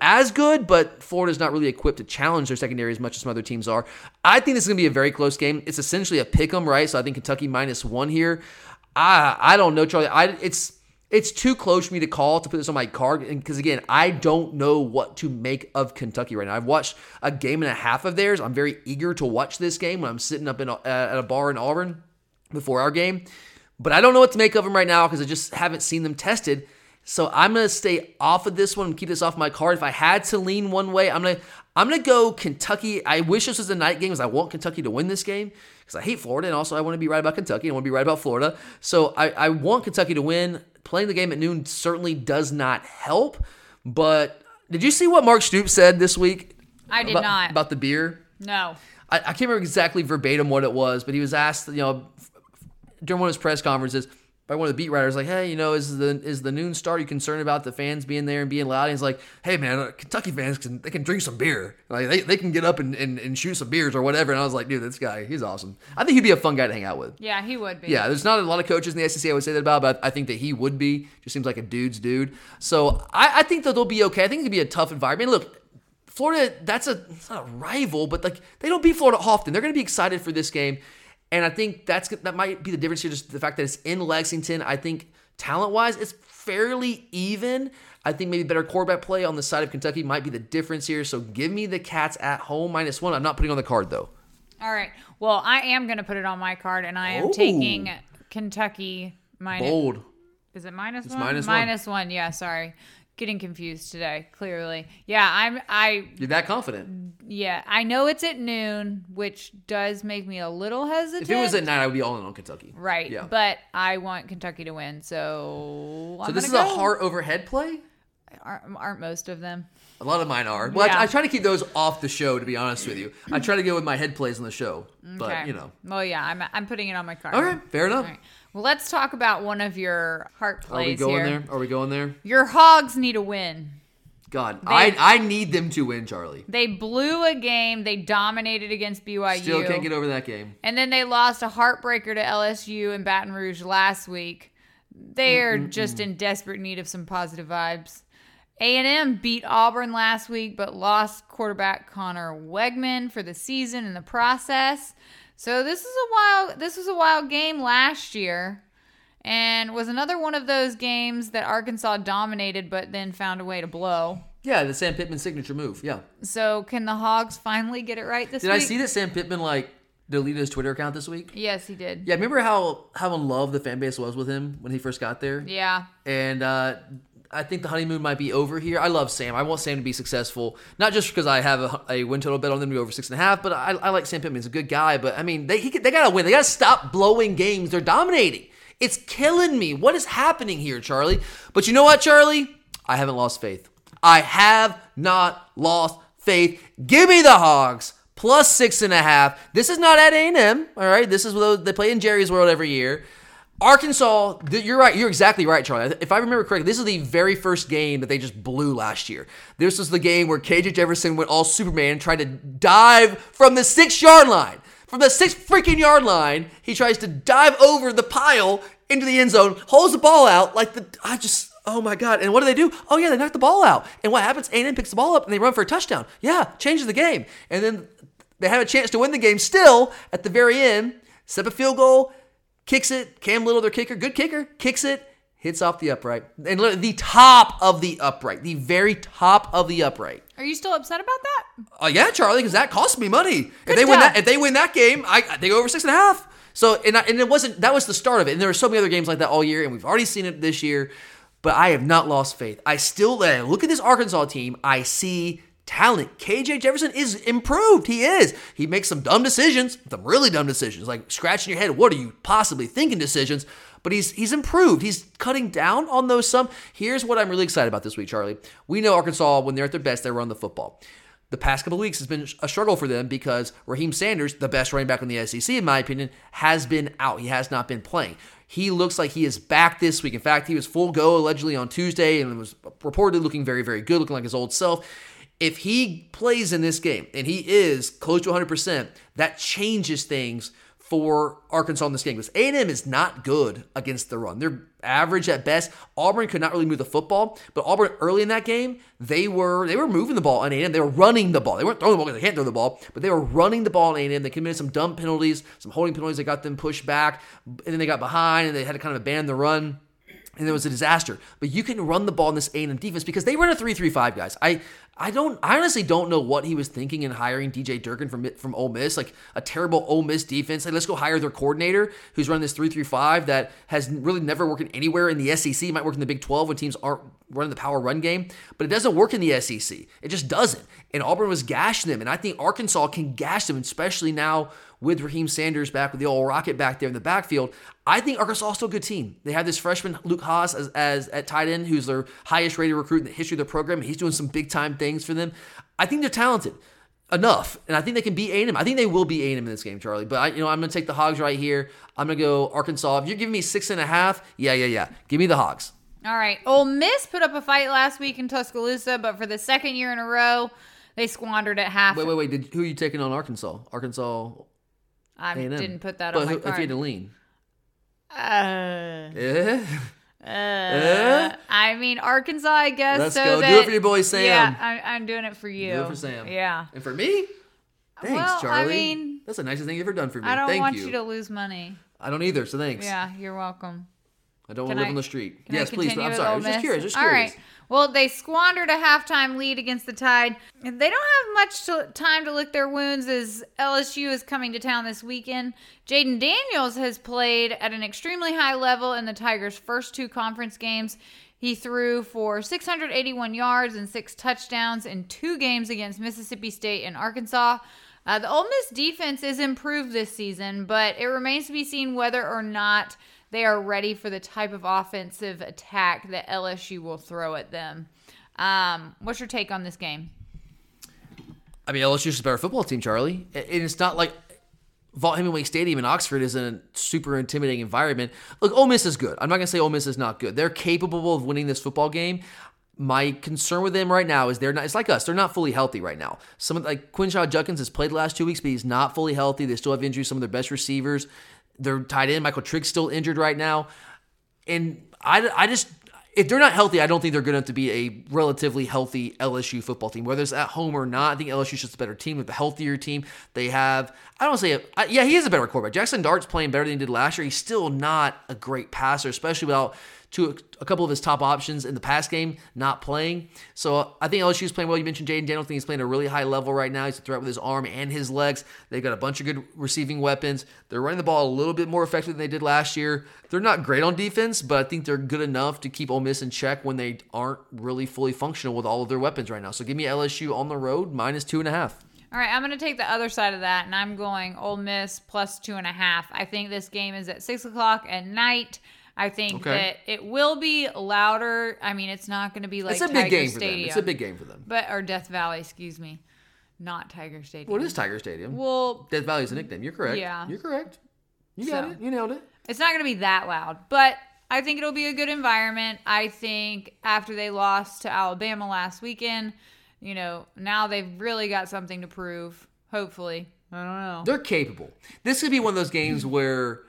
as good, but Florida's not really equipped to challenge their secondary as much as some other teams are. I think this is going to be a very close game. It's essentially a pick 'em, right? So I think Kentucky minus one here. I I don't know, Charlie. I it's it's too close for me to call to put this on my card because, again, I don't know what to make of Kentucky right now. I've watched a game and a half of theirs. I'm very eager to watch this game when I'm sitting up in a, at a bar in Auburn before our game. But I don't know what to make of them right now because I just haven't seen them tested. So I'm going to stay off of this one and keep this off my card. If I had to lean one way, I'm going to I'm gonna go Kentucky. I wish this was a night game because I want Kentucky to win this game because I hate Florida, and also I want to be right about Kentucky. I want to be right about Florida. So I, I want Kentucky to win. Playing the game at noon certainly does not help. But did you see what Mark Stoops said this week? I did about, not. About the beer? No. I, I can't remember exactly verbatim what it was, but he was asked, you know, during one of his press conferences, by one of the beat writers, like, hey, you know, is the is the noon start? Are you concerned about the fans being there and being loud? And he's like, hey, man, Kentucky fans, can, they can drink some beer. Like They, they can get up and, and, and shoot some beers or whatever. And I was like, dude, this guy, he's awesome. I think he'd be a fun guy to hang out with. Yeah, he would be. Yeah, there's not a lot of coaches in the S E C I would say that about, but I think that he would be. Just seems like a dude's dude. So I, I think that they'll be okay. I think it could be a tough environment. Look, Florida, that's a, it's not a rival, but like they don't beat Florida often. They're going to be excited for this game. And I think that's that might be the difference here, just the fact that it's in Lexington. I think talent-wise, it's fairly even. I think maybe better quarterback play on the side of Kentucky might be the difference here. So give me the Cats at home minus one. I'm not putting on the card, though. All right. Well, I am going to put it on my card, and I am oh. taking Kentucky minus Bold. Is it minus it's one? Minus, minus one. one. Yeah, sorry. Getting confused today, clearly. Yeah, I'm. I. You're that confident? Yeah, I know it's at noon, which does make me a little hesitant. If it was at nine, I would be all in on Kentucky. Right. Yeah. But I want Kentucky to win, so. So I'm this is go. a heart over head play. Aren't, aren't most of them? A lot of mine are. Well, yeah. I, I try to keep those off the show, to be honest with you. I try to go with my head plays on the show, okay. But you know. Well, yeah, I'm. I'm putting it on my card. All right, fair enough. All right. Well, let's talk about one of your heart plays. Are we going here. there? Are we going there? Your Hogs need a win. God, they, I I need them to win, Charlie. They blew a game. They dominated against B Y U. Still can't get over that game. And then they lost a heartbreaker to L S U in Baton Rouge last week. They are Mm-mm-mm. just in desperate need of some positive vibes. A and M beat Auburn last week, but lost quarterback Connor Wegman for the season in the process. So this is a wild. This was a wild game last year, and was another one of those games that Arkansas dominated, but then found a way to blow. Yeah, the Sam Pittman signature move. Yeah. So can the Hogs finally get it right this did week? Did I see that Sam Pittman like deleted his Twitter account this week? Yes, he did. Yeah, remember how how in love the fan base was with him when he first got there? Yeah. And uh, I think the honeymoon might be over here. I love Sam. I want Sam to be successful, not just because I have a, a win total bet on them to be over six and a half, but I, I like Sam Pittman. He's a good guy, but I mean, they he, they gotta win. They gotta stop blowing games. They're dominating. It's killing me. What is happening here, Charlie? But you know what, Charlie? I haven't lost faith. I have not lost faith. Give me the Hogs. Plus six and a half. This is not at A and M, all right? This is what they play in Jerry's World every year. Arkansas, you're right. You're exactly right, Charlie. If I remember correctly, this is the very first game that they just blew last year. This was the game where K J Jefferson went all Superman, tried to dive from the six-yard line. From the six freaking yard line, he tries to dive over the pile into the end zone, holds the ball out like the, I just, oh my God. And what do they do? Oh yeah, they knock the ball out. And what happens? A and M picks the ball up and they run for a touchdown. Yeah, changes the game. And then they have a chance to win the game still at the very end. Set up a field goal, kicks it. Cam Little, their kicker, good kicker, kicks it, hits off the upright. And the top of the upright, the very top of the upright. Are you still upset about that? Oh uh, yeah, Charlie, because that cost me money. Good if they job. win that, if they win that game, I they go over six and a half. So and I, and it wasn't that was the start of it. And there were so many other games like that all year, and we've already seen it this year. But I have not lost faith. I still look at this Arkansas team. I see talent. K J Jefferson is improved. He is. He makes some dumb decisions, some really dumb decisions, like scratching your head. What are you possibly thinking decisions? But he's he's improved. He's cutting down on those some. Here's what I'm really excited about this week, Charlie. We know Arkansas, when they're at their best, they run the football. The past couple of weeks has been a struggle for them because Raheem Sanders, the best running back in the S E C, in my opinion, has been out. He has not been playing. He looks like he is back this week. In fact, he was full go allegedly on Tuesday and was reportedly looking very, very good, looking like his old self. If he plays in this game, and he is close to one hundred percent, that changes things for Arkansas in this game. Because A and M is not good against the run. They're average at best. Auburn could not really move the football, but Auburn early in that game, they were they were moving the ball on A and M. They were running the ball. They weren't throwing the ball because they can't throw the ball, but they were running the ball on A and M. They committed some dumb penalties, some holding penalties that got them pushed back, and then they got behind, and they had to kind of abandon the run, and it was a disaster. But you can run the ball in this A and M defense because they run a three three five, guys. I... I don't. I honestly don't know what he was thinking in hiring D J Durkin from from Ole Miss, like a terrible Ole Miss defense. Like, let's go hire their coordinator who's running this three three five that has really never worked anywhere in the S E C. It might work in the Big twelve when teams aren't running the power run game, but it doesn't work in the S E C. It just doesn't. And Auburn was gashing them, and I think Arkansas can gash them, especially now with Raheem Sanders back, with the old Rocket back there in the backfield. I think Arkansas is still a good team. They have this freshman Luke Haas as, as at tight end, who's their highest rated recruit in the history of their program, and he's doing some big time things for them. I think they're talented enough, and I think they can beat A and M. I think they will beat A and M in this game, Charlie. But I, you know, I'm going to take the Hogs right here. I'm going to go Arkansas. If you're giving me six and a half, yeah, yeah, yeah, give me the Hogs. All right. Ole Miss put up a fight last week in Tuscaloosa, but for the second year in a row, they squandered it half. Wait, wait, wait. Did, who are you taking on Arkansas? Arkansas. I A and M. Didn't put that but on who, my card. If you had to lean. Uh, yeah. Uh, uh, I mean, Arkansas, I guess. Let's so go. That, do it for your boy, Sam. Yeah, I, I'm doing it for you. Do it for Sam. Yeah. And for me? Thanks, well, Charlie. I mean, that's the nicest thing you've ever done for me. I don't Thank want you. you to lose money. I don't either, so thanks. Yeah, you're welcome. I don't want to live on the street. Yes, please. I'm sorry. I was just curious. Just curious. All right. Well, they squandered a halftime lead against the Tide. They don't have much to, time to lick their wounds as L S U is coming to town this weekend. Jaden Daniels has played at an extremely high level in the Tigers' first two conference games. He threw for six hundred eighty-one yards and six touchdowns in two games against Mississippi State and Arkansas. Uh, the Ole Miss defense is improved this season, but it remains to be seen whether or not they are ready for the type of offensive attack that L S U will throw at them. Um, what's your take on this game? I mean, L S U is a better football team, Charlie. And it's not like Vaught Hemingway Stadium in Oxford is a super intimidating environment. Look, Ole Miss is good. I'm not going to say Ole Miss is not good. They're capable of winning this football game. My concern with them right now is they're not, it's like us, they're not fully healthy right now. Some of, like Quinshon Judkins has played the last two weeks, but he's not fully healthy. They still have injuries, some of their best receivers. They're tied in. Michael Trigg's still injured right now. And I, I just, if they're not healthy, I don't think they're good enough to be a relatively healthy L S U football team. Whether it's at home or not, I think L S U is just a better team with a healthier team. They have, I don't say, a, yeah, he is a better quarterback. Jackson Dart's playing better than he did last year. He's still not a great passer, especially without two, a couple of his top options in the pass game not playing. So I think L S U is playing well. You mentioned Jaden Daniels. I think he's playing at a really high level right now. He's a threat with his arm and his legs. They've got a bunch of good receiving weapons. They're running the ball a little bit more effectively than they did last year. They're not great on defense, but I think they're good enough to keep Ole Miss in check when they aren't really fully functional with all of their weapons right now. So give me L S U on the road, minus two and a half. All right, I'm going to take the other side of that, and I'm going Ole Miss plus two and a half. I think this game is at six o'clock at night. I think okay. that it will be louder. I mean, it's not going to be like Tiger Stadium. It's a big game Stadium, for them. It's a big game for them. But or Death Valley, excuse me, not Tiger Stadium. Well, it is Tiger Stadium. Well, Death Valley is a nickname. You're correct. Yeah, you're correct. You got so. it. You nailed it. It's not going to be that loud, but I think it'll be a good environment. I think after they lost to Alabama last weekend, you know, now they've really got something to prove, hopefully. I don't know. They're capable. This could be one of those games where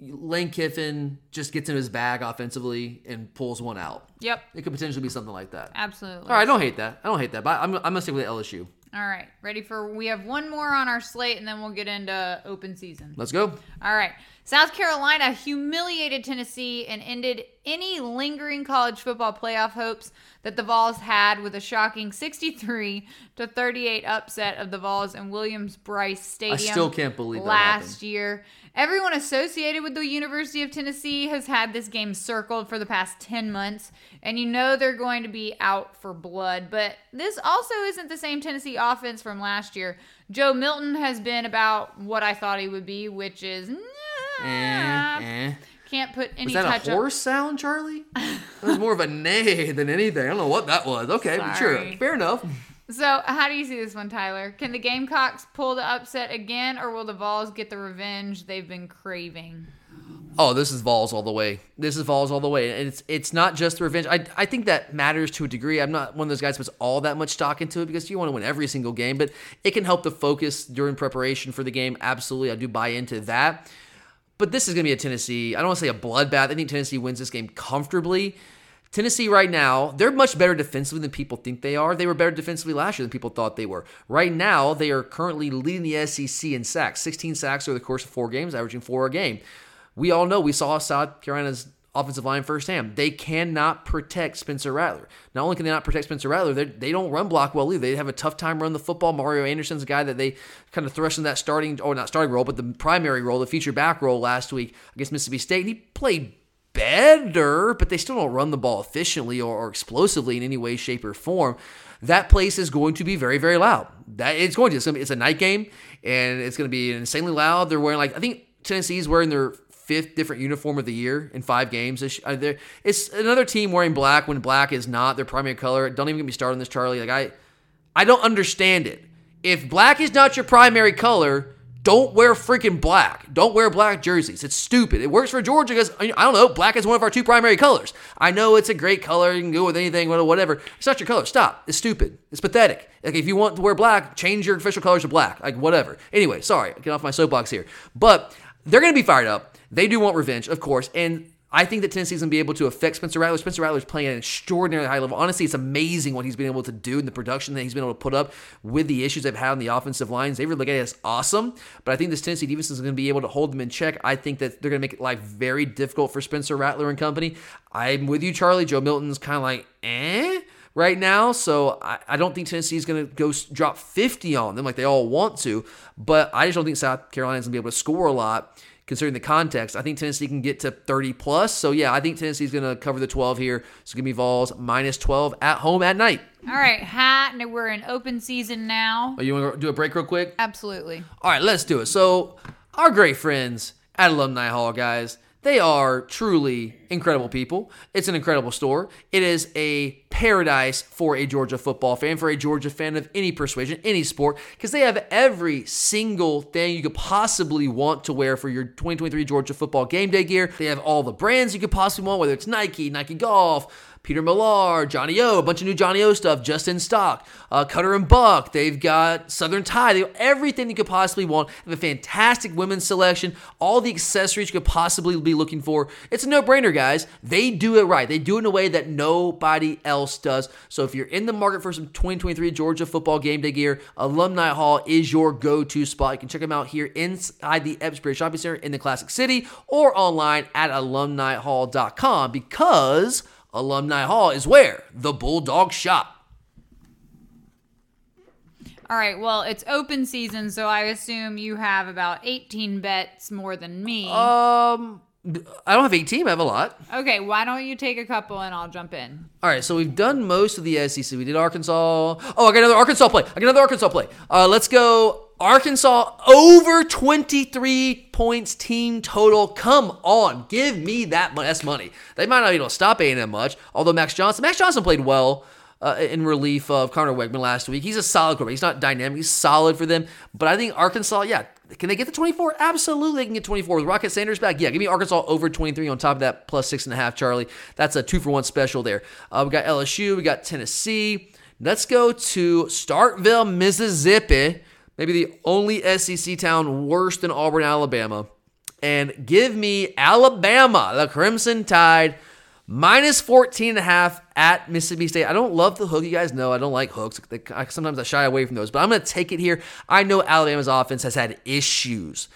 Lane Kiffin just gets in his bag offensively and pulls one out. Yep. It could potentially be something like that. Absolutely. All right, I don't hate that. I don't hate that, but I'm, I'm going to stick with L S U. All right, ready for, we have one more on our slate, and then we'll get into open season. Let's go. All right. South Carolina humiliated Tennessee and ended any lingering college football playoff hopes that the Vols had with a shocking sixty-three to thirty-eight upset of the Vols in Williams-Brice Stadium. I still can't believe that last happened. year. Everyone associated with the University of Tennessee has had this game circled for the past ten months, and you know they're going to be out for blood. But this also isn't the same Tennessee offense from last year. Joe Milton has been about what I thought he would be, which is nah, eh, eh. can't put any touch up. Was that touch a horse up. sound, Charlie? That was more of a neigh than anything. I don't know what that was. Okay, but sure, fair enough. So, how do you see this one, Tyler? Can the Gamecocks pull the upset again, or will the Vols get the revenge they've been craving? Oh, this is Vols all the way. This is Vols all the way. And it's it's not just the revenge. I I think that matters to a degree. I'm not one of those guys who puts all that much stock into it because you want to win every single game, but it can help the focus during preparation for the game. Absolutely, I do buy into that. But this is going to be a Tennessee, I don't want to say a bloodbath. I think Tennessee wins this game comfortably. Tennessee right now, they're much better defensively than people think they are. They were better defensively last year than people thought they were. Right now, they are currently leading the S E C in sacks. sixteen sacks over the course of four games, averaging four a game. We all know, we saw South Carolina's offensive line firsthand. They cannot protect Spencer Rattler. Not only can they not protect Spencer Rattler, they don't run block well either. They have a tough time running the football. Mario Anderson's a guy that they kind of thrust in that starting, or not starting role, but the primary role, the feature back role last week against Mississippi State. And he played better, but they still don't run the ball efficiently or, or explosively in any way, shape, or form. That place is going to be very, very loud. That it's going to. It's, going to be, it's a night game, and it's going to be insanely loud. They're wearing, like, I think Tennessee's wearing their fifth different uniform of the year in five games. It's another team wearing black when black is not their primary color. Don't even get me started on this, Charlie. Like I, I don't understand it. If black is not your primary color, don't wear freaking black. Don't wear black jerseys. It's stupid. It works for Georgia because, I don't know, black is one of our two primary colors. I know it's a great color. You can go with anything, whatever. It's not your color. Stop. It's stupid. It's pathetic. Like, if you want to wear black, change your official colors to black. Like, whatever. Anyway, sorry. Get off my soapbox here. But they're going to be fired up. They do want revenge, of course. And I think that Tennessee's going to be able to affect Spencer Rattler. Spencer Rattler's playing at an extraordinarily high level. Honestly, it's amazing what he's been able to do and the production that he's been able to put up with the issues they've had on the offensive lines. They really look at it as awesome, but I think this Tennessee defense is going to be able to hold them in check. I think that they're going to make life very difficult for Spencer Rattler and company. I'm with you, Charlie. Joe Milton's kind of like, eh? right now, so I, I don't think Tennessee's going to go drop fifty on them like they all want to, but I just don't think South Carolina's going to be able to score a lot considering the context. I think Tennessee can get to thirty plus, so yeah, I think Tennessee's going to cover the twelve here, so give me Vols minus twelve at home at night. All right, hat, and we're in open season now. Oh, you want to do a break real quick? Absolutely. All right, let's do it. So our great friends at Alumni Hall, guys, they are truly incredible people. It's an incredible store. It is a paradise for a Georgia football fan, for a Georgia fan of any persuasion, any sport, because they have every single thing you could possibly want to wear for your twenty twenty-three Georgia football game day gear. They have all the brands you could possibly want, whether it's Nike, Nike Golf, Peter Millar, Johnny O, a bunch of new Johnny O stuff just in stock. Uh, Cutter and Buck, they've got Southern Tide. They have everything you could possibly want. They have a fantastic women's selection, all the accessories you could possibly be looking for. It's a no-brainer, guys. They do it right. They do it in a way that nobody else does. So if you're in the market for some twenty twenty-three Georgia football game day gear, Alumni Hall is your go-to spot. You can check them out here inside the Epsbury Shopping Center in the Classic City or online at alumni hall dot com because Alumni Hall is where the Bulldog shop. All right, well, it's open season, so I assume you have about eighteen bets more than me. Um, I don't have eighteen, I have a lot. Okay, why don't you take a couple and I'll jump in. All right, so we've done most of the S E C. We did Arkansas. Oh, I got another Arkansas play. I got another Arkansas play. Uh, let's go Arkansas over twenty-three points team total. Come on. Give me that money. That's money. They might not be able to stop A and M much, although Max Johnson. Max Johnson played well uh, in relief of Connor Wegman last week. He's a solid quarterback. He's not dynamic. He's solid for them. But I think Arkansas, yeah, Can they get the twenty-four? Absolutely, they can get twenty-four. With Rocket Sanders back, yeah, give me Arkansas over twenty-three on top of that plus six and a half, Charlie. That's a two-for-one special there. Uh, we got L S U. We got Tennessee. Let's go to Starkville, Mississippi, maybe the only S E C town worse than Auburn, Alabama. And give me Alabama, the Crimson Tide, minus fourteen and a half at Mississippi State. I don't love the hook. You guys know I don't like hooks. They, I, sometimes I shy away from those, but I'm going to take it here. I know Alabama's offense has had issues,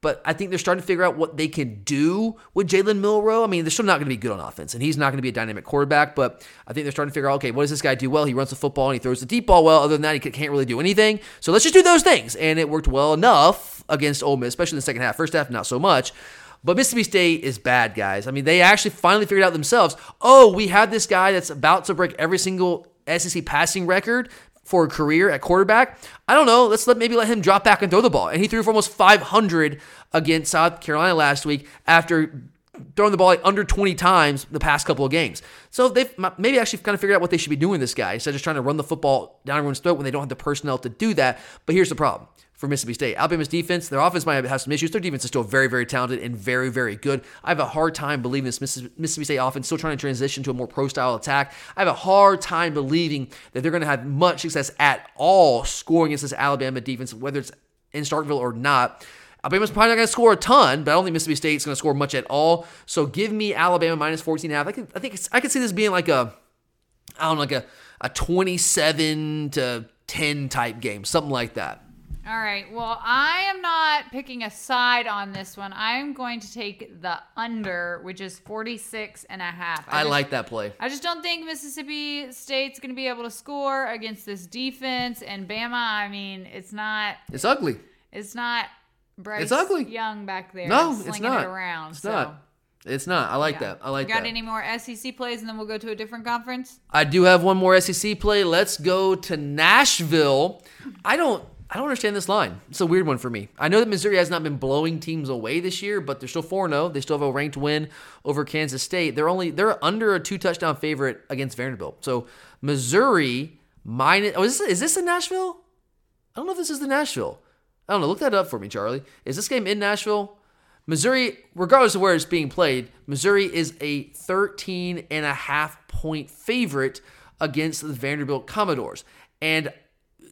but I think they're starting to figure out what they can do with Jalen Milroe. I mean, they're still not going to be good on offense, and he's not going to be a dynamic quarterback, but I think they're starting to figure out, okay, what does this guy do well? He runs the football and he throws the deep ball well. Other than that, he can't really do anything. So let's just do those things, and it worked well enough against Ole Miss, especially in the second half. First half, not so much. But Mississippi State is bad, guys. I mean, they actually finally figured out themselves, oh, we have this guy that's about to break every single S E C passing record for a career at quarterback. I don't know. Let's let maybe let him drop back and throw the ball. And he threw for almost five hundred against South Carolina last week after throwing the ball like under twenty times the past couple of games. So they've maybe actually kind of figured out what they should be doing with this guy instead of just trying to run the football down everyone's throat when they don't have the personnel to do that. But here's the problem. For Mississippi State, Alabama's defense, their offense might have some issues. Their defense is still very, very talented and very, very good. I have a hard time believing this Mississippi State offense still trying to transition to a more pro-style attack. I have a hard time believing that they're going to have much success at all scoring against this Alabama defense, whether it's in Starkville or not. Alabama's probably not going to score a ton, but I don't think Mississippi State's going to score much at all. So give me Alabama minus fourteen and a half. I can, I think it's, I could see this being like a, I don't know, like a, a twenty-seven to ten type game, something like that. All right. Well, I am not picking a side on this one. I'm going to take the under, which is forty-six and a half. I, I just, like that play. I just don't think Mississippi State's going to be able to score against this defense. And Bama, I mean, it's not. It's ugly. It's not Bryce it's ugly. Young back there. No, slinging it's not. It around, it's so. Not. It's not. I like yeah. that. I like that. You got that. Any more S E C plays, and then we'll go to a different conference? I do have one more S E C play. Let's go to Nashville. I don't. I don't understand this line. It's a weird one for me. I know that Missouri has not been blowing teams away this year, but they're still four and oh. They still have a ranked win over Kansas State. They're only they're under a two-touchdown favorite against Vanderbilt. So Missouri minus... Oh, is this, is this in Nashville? I don't know if this is in Nashville. I don't know. Look that up for me, Charlie. Is this game in Nashville? Missouri, regardless of where it's being played, Missouri is a thirteen and a half point favorite against the Vanderbilt Commodores. And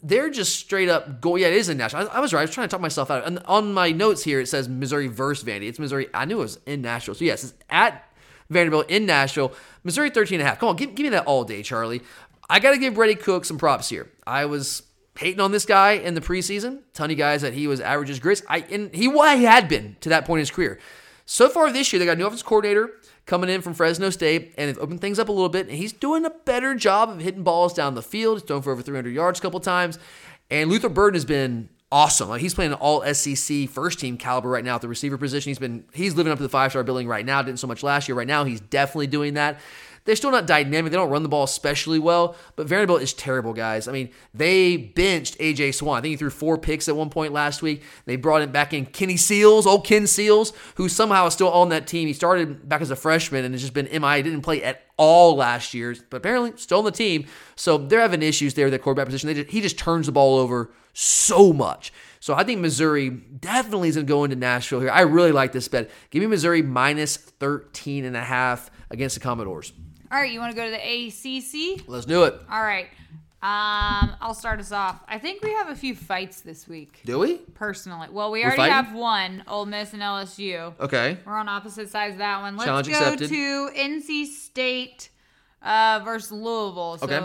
they're just straight up go. Yeah, it is in Nashville. I, I was right. I was trying to talk myself out. And on my notes here, it says Missouri versus Vandy. It's Missouri. I knew it was in Nashville. So, yes, it's at Vanderbilt in Nashville. Missouri thirteen and a half. Come on, give, give me that all day, Charlie. I got to give Brady Cook some props here. I was hating on this guy in the preseason. Ton of guys that he was average as grits. I and he, well, he had been to that point in his career. So far this year, they got a new offensive coordinator coming in from Fresno State, and they've opened things up a little bit, and he's doing a better job of hitting balls down the field. He's thrown for over three hundred yards a couple times, and Luther Burden has been awesome. Like, he's playing an all-S E C first-team caliber right now at the receiver position. He's been he's living up to the five-star billing right now. Didn't so much last year. Right now, he's definitely doing that. They're still not dynamic. They don't run the ball especially well, but Vanderbilt is terrible, guys. I mean, they benched A J Swan. I think he threw four picks at one point last week. They brought him back in Kenny Seals, old Ken Seals, who somehow is still on that team. He started back as a freshman and has just been M I A. Didn't play at all last year, but apparently still on the team. So they're having issues there with their quarterback position. They just, he just turns the ball over so much. So I think Missouri definitely is going to go into Nashville here. I really like this bet. Give me Missouri minus thirteen and a half against the Commodores. All right, you want to go to the A C C? Let's do it. All right. Um, I'll start us off. I think we have a few fights this week. Do we? Personally. Well, we We're already fighting? have one, Ole Miss and L S U. Okay. We're on opposite sides of that one. Let's Challenge go accepted. to N C State uh, versus Louisville. So okay.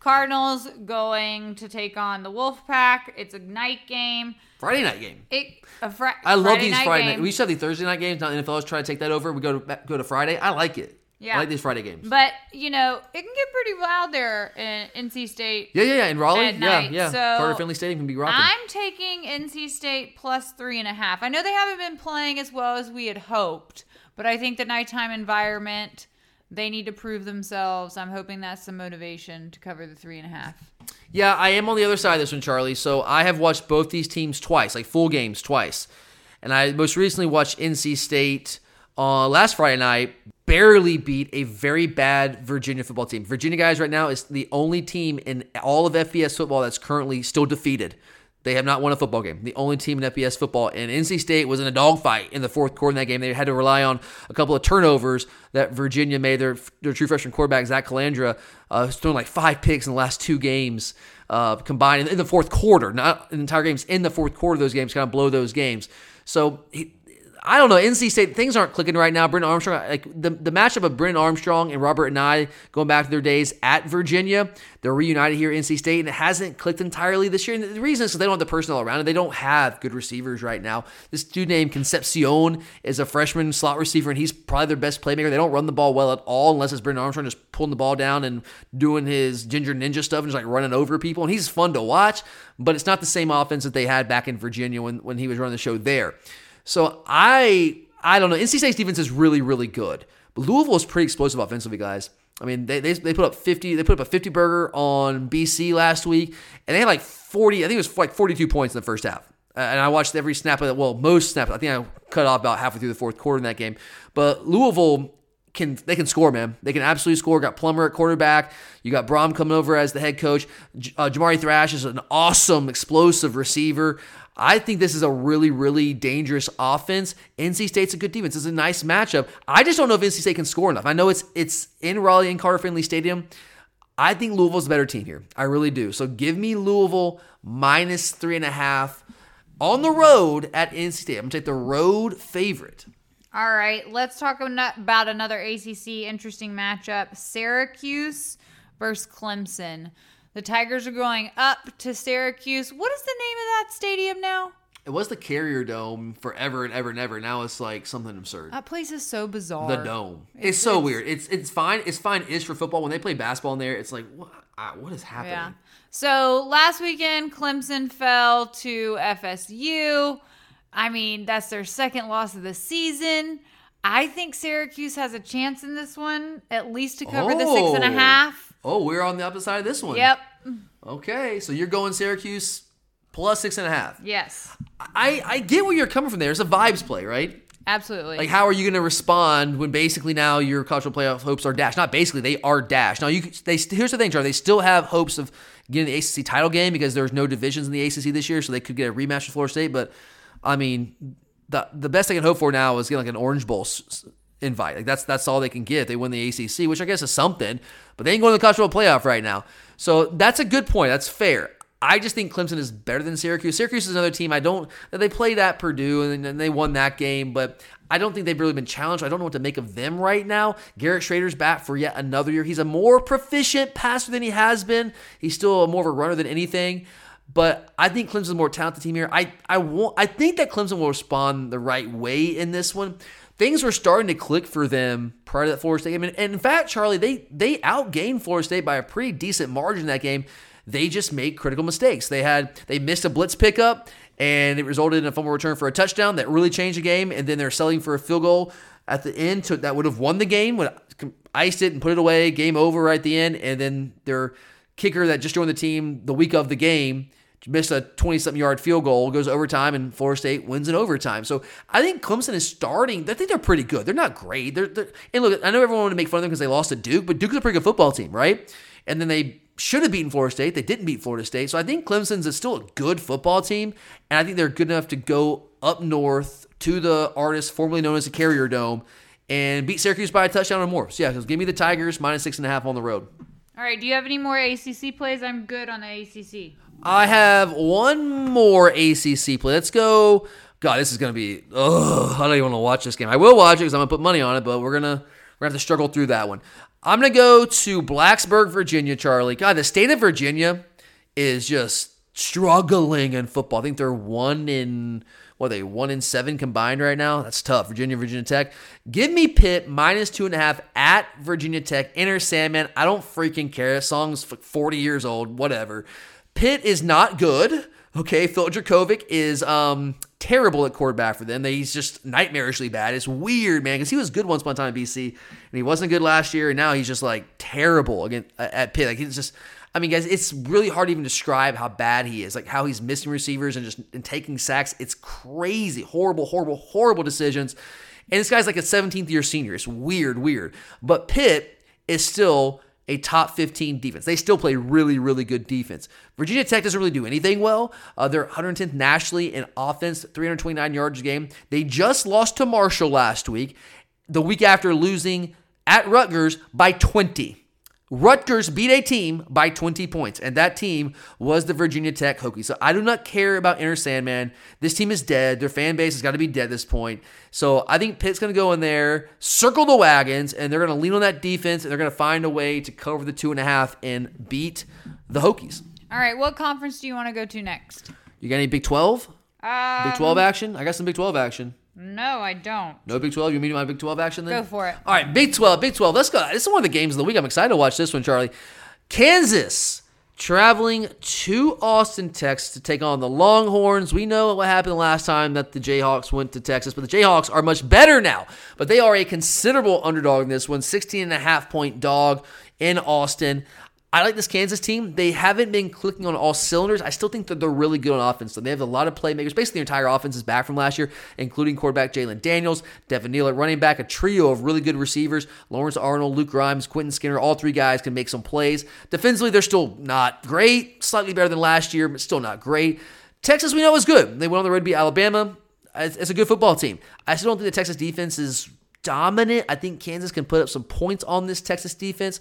Cardinals going to take on the Wolfpack. It's a night game. Friday night game. It, a fr- I love Friday these night Friday games. Night. We used to have these Thursday night games. Now the N F L is trying to take that over. We go to go to Friday. I like it. Yeah. I like these Friday games. But, you know, it can get pretty loud there in N C State. Yeah, yeah, yeah. In Raleigh? At night. Yeah, yeah. So Carter Finley Stadium can be rocking. I'm taking N C State plus three and a half. I know they haven't been playing as well as we had hoped, but I think the nighttime environment, they need to prove themselves. I'm hoping that's some motivation to cover the three and a half. Yeah, I am on the other side of this one, Charlie. So I have watched both these teams twice, like full games twice. And I most recently watched N C State uh, last Friday night. Barely beat a very bad Virginia football team. Virginia, guys, right now is the only team in all of F B S football that's currently still defeated. They have not won a football game. The only team in F B S football. And N C State was in a dogfight in the fourth quarter in that game. They had to rely on a couple of turnovers that Virginia made. Their, their true freshman quarterback, Zach Calandra, uh, has thrown like five picks in the last two games uh, combined in the fourth quarter. Not in the entire games. In the fourth quarter of those games, kind of blow those games. So, he, I don't know. N C State, things aren't clicking right now. Brent Armstrong, like the, the matchup of Brent Armstrong and Robert and I, going back to their days at Virginia, they're reunited here at N C State, and it hasn't clicked entirely this year. And the reason is because they don't have the personnel around it. They don't have good receivers right now. This dude named Concepcion is a freshman slot receiver, and he's probably their best playmaker. They don't run the ball well at all unless it's Brent Armstrong just pulling the ball down and doing his ginger ninja stuff and just like running over people. And he's fun to watch, but it's not the same offense that they had back in Virginia when, when he was running the show there. So I I don't know. N C State's defense is really, really good. But Louisville is pretty explosive offensively, guys. I mean, they, they they put up fifty. They put up a fifty burger on B C last week, and they had like forty. I think it was like forty-two points in the first half. And I watched every snap of that. Well, most snaps. I think I cut off about halfway through the fourth quarter in that game. But Louisville can they can score, man. They can absolutely score. Got Plummer at quarterback. You got Braum coming over as the head coach. Uh, Jamari Thrash is an awesome, explosive receiver. I think this is a really, really dangerous offense. N C State's a good defense. It's a nice matchup. I just don't know if N C State can score enough. I know it's it's in Raleigh and Carter-Finley Stadium. I think Louisville's a better team here. I really do. So give me Louisville minus three and a half on the road at N C State. I'm going to take the road favorite. All right. Let's talk about another A C C interesting matchup. Syracuse versus Clemson. The Tigers are going up to Syracuse. What is the name of that stadium now? It was the Carrier Dome forever and ever and ever. Now it's like something absurd. That place is so bizarre. The Dome. It's, it's so it's, weird. It's it's fine. It's fine-ish for football. When they play basketball in there, it's like, what, what is happening? Yeah. So last weekend, Clemson fell to F S U. I mean, that's their second loss of the season. I think Syracuse has a chance in this one, at least to cover oh. the six and a half. Oh, we're on the opposite side of this one. Yep. Okay, so you're going Syracuse plus six and a half. Yes. I, I get where you're coming from there. It's a vibes play, right? Absolutely. Like, how are you going to respond when basically now your college football playoff hopes are dashed? Not basically, they are dashed. Now, you they here's the thing, Char. They still have hopes of getting the A C C title game because there's no divisions in the A C C this year, so they could get a rematch with Florida State. But, I mean, the the best they can hope for now is getting like an Orange Bowl invite. Like that's that's all they can get. They win the A C C, which I guess is something, but they ain't going to the college football playoff right now. So that's a good point. That's fair. I just think Clemson is better than Syracuse. Syracuse is another team. I don't. They played at Purdue and, and they won that game, but I don't think they've really been challenged. I don't know what to make of them right now. Garrett Schrader's back for yet another year. He's a more proficient passer than he has been. He's still more of a runner than anything. But I think Clemson's a more talented team here. I I won't, I think that Clemson will respond the right way in this one. Things were starting to click for them prior to that Florida State game. And in fact, Charlie, they they outgained Florida State by a pretty decent margin in that game. They just made critical mistakes. They had they missed a blitz pickup, and it resulted in a fumble return for a touchdown that really changed the game. And then they're selling for a field goal at the end to, that would have won the game. Would iced it and put it away. Game over right at the end. And then their kicker that just joined the team the week of the game missed a twenty-something yard field goal, goes overtime, and Florida State wins in overtime. So I think Clemson is starting. I think they're pretty good. They're not great. They're, they're and look, I know everyone wanted to make fun of them because they lost to Duke, but Duke's a pretty good football team, right? And then they should have beaten Florida State. They didn't beat Florida State. So I think Clemson's is still a good football team, and I think they're good enough to go up north to the Artist, formerly known as the Carrier Dome, and beat Syracuse by a touchdown or more. So yeah, give me the Tigers minus six and a half on the road. All right, do you have any more A C C plays? I'm good on the A C C. I have one more A C C play. Let's go. God, this is going to be, ugh, I don't even want to watch this game. I will watch it because I'm going to put money on it, but we're going to we're gonna have to struggle through that one. I'm going to go to Blacksburg, Virginia, Charlie. God, the state of Virginia is just struggling in football. I think they're one in, what are they, one in seven combined right now? That's tough. Virginia, Virginia Tech. Give me Pitt minus two and a half at Virginia Tech. Enter Sandman. I don't freaking care. That song's forty years old, whatever. Pitt is not good, okay? Phil Dracovic is um, terrible at quarterback for them. He's just nightmarishly bad. It's weird, man, because he was good once upon a time at B C, and he wasn't good last year, and now he's just, like, terrible again at Pitt. Like, he's just – I mean, guys, it's really hard to even describe how bad he is, like how he's missing receivers and just and taking sacks. It's crazy. Horrible, horrible, horrible decisions. And this guy's like a seventeenth-year senior. It's weird, weird. But Pitt is still – a top fifteen defense. They still play really, really good defense. Virginia Tech doesn't really do anything well. Uh, they're one hundred tenth nationally in offense, three hundred twenty-nine yards a game. They just lost to Marshall last week, the week after losing at Rutgers by twenty. Rutgers beat a team by twenty points, and that team was the Virginia Tech Hokies. So I do not care about Inner Sandman. This team is dead. Their fan base has got to be dead at this point. So I think Pitt's going to go in there, circle the wagons, and they're going to lean on that defense, and they're going to find a way to cover the two and a half and beat the Hokies. All right, what conference do you want to go to next? You got any Big twelve? Um, Big twelve action? I got some Big twelve action. No, I don't. No Big twelve? You mean my Big twelve action then? Go for it. All right, Big twelve, Big twelve. Let's go. This is one of the games of the week. I'm excited to watch this one, Charlie. Kansas traveling to Austin, Texas to take on the Longhorns. We know what happened last time that the Jayhawks went to Texas, but the Jayhawks are much better now. But they are a considerable underdog in this one, sixteen and a half point dog in Austin. I like this Kansas team. They haven't been clicking on all cylinders. I still think that they're really good on offense. So they have a lot of playmakers. Basically, their entire offense is back from last year, including quarterback Jaden Daniels, Devin Neal at running back, a trio of really good receivers, Lawrence Arnold, Luke Grimes, Quentin Skinner. All three guys can make some plays. Defensively, they're still not great. Slightly better than last year, but still not great. Texas, we know, is good. They went on the road to beat Alabama. It's a good football team. I still don't think the Texas defense is dominant. I think Kansas can put up some points on this Texas defense.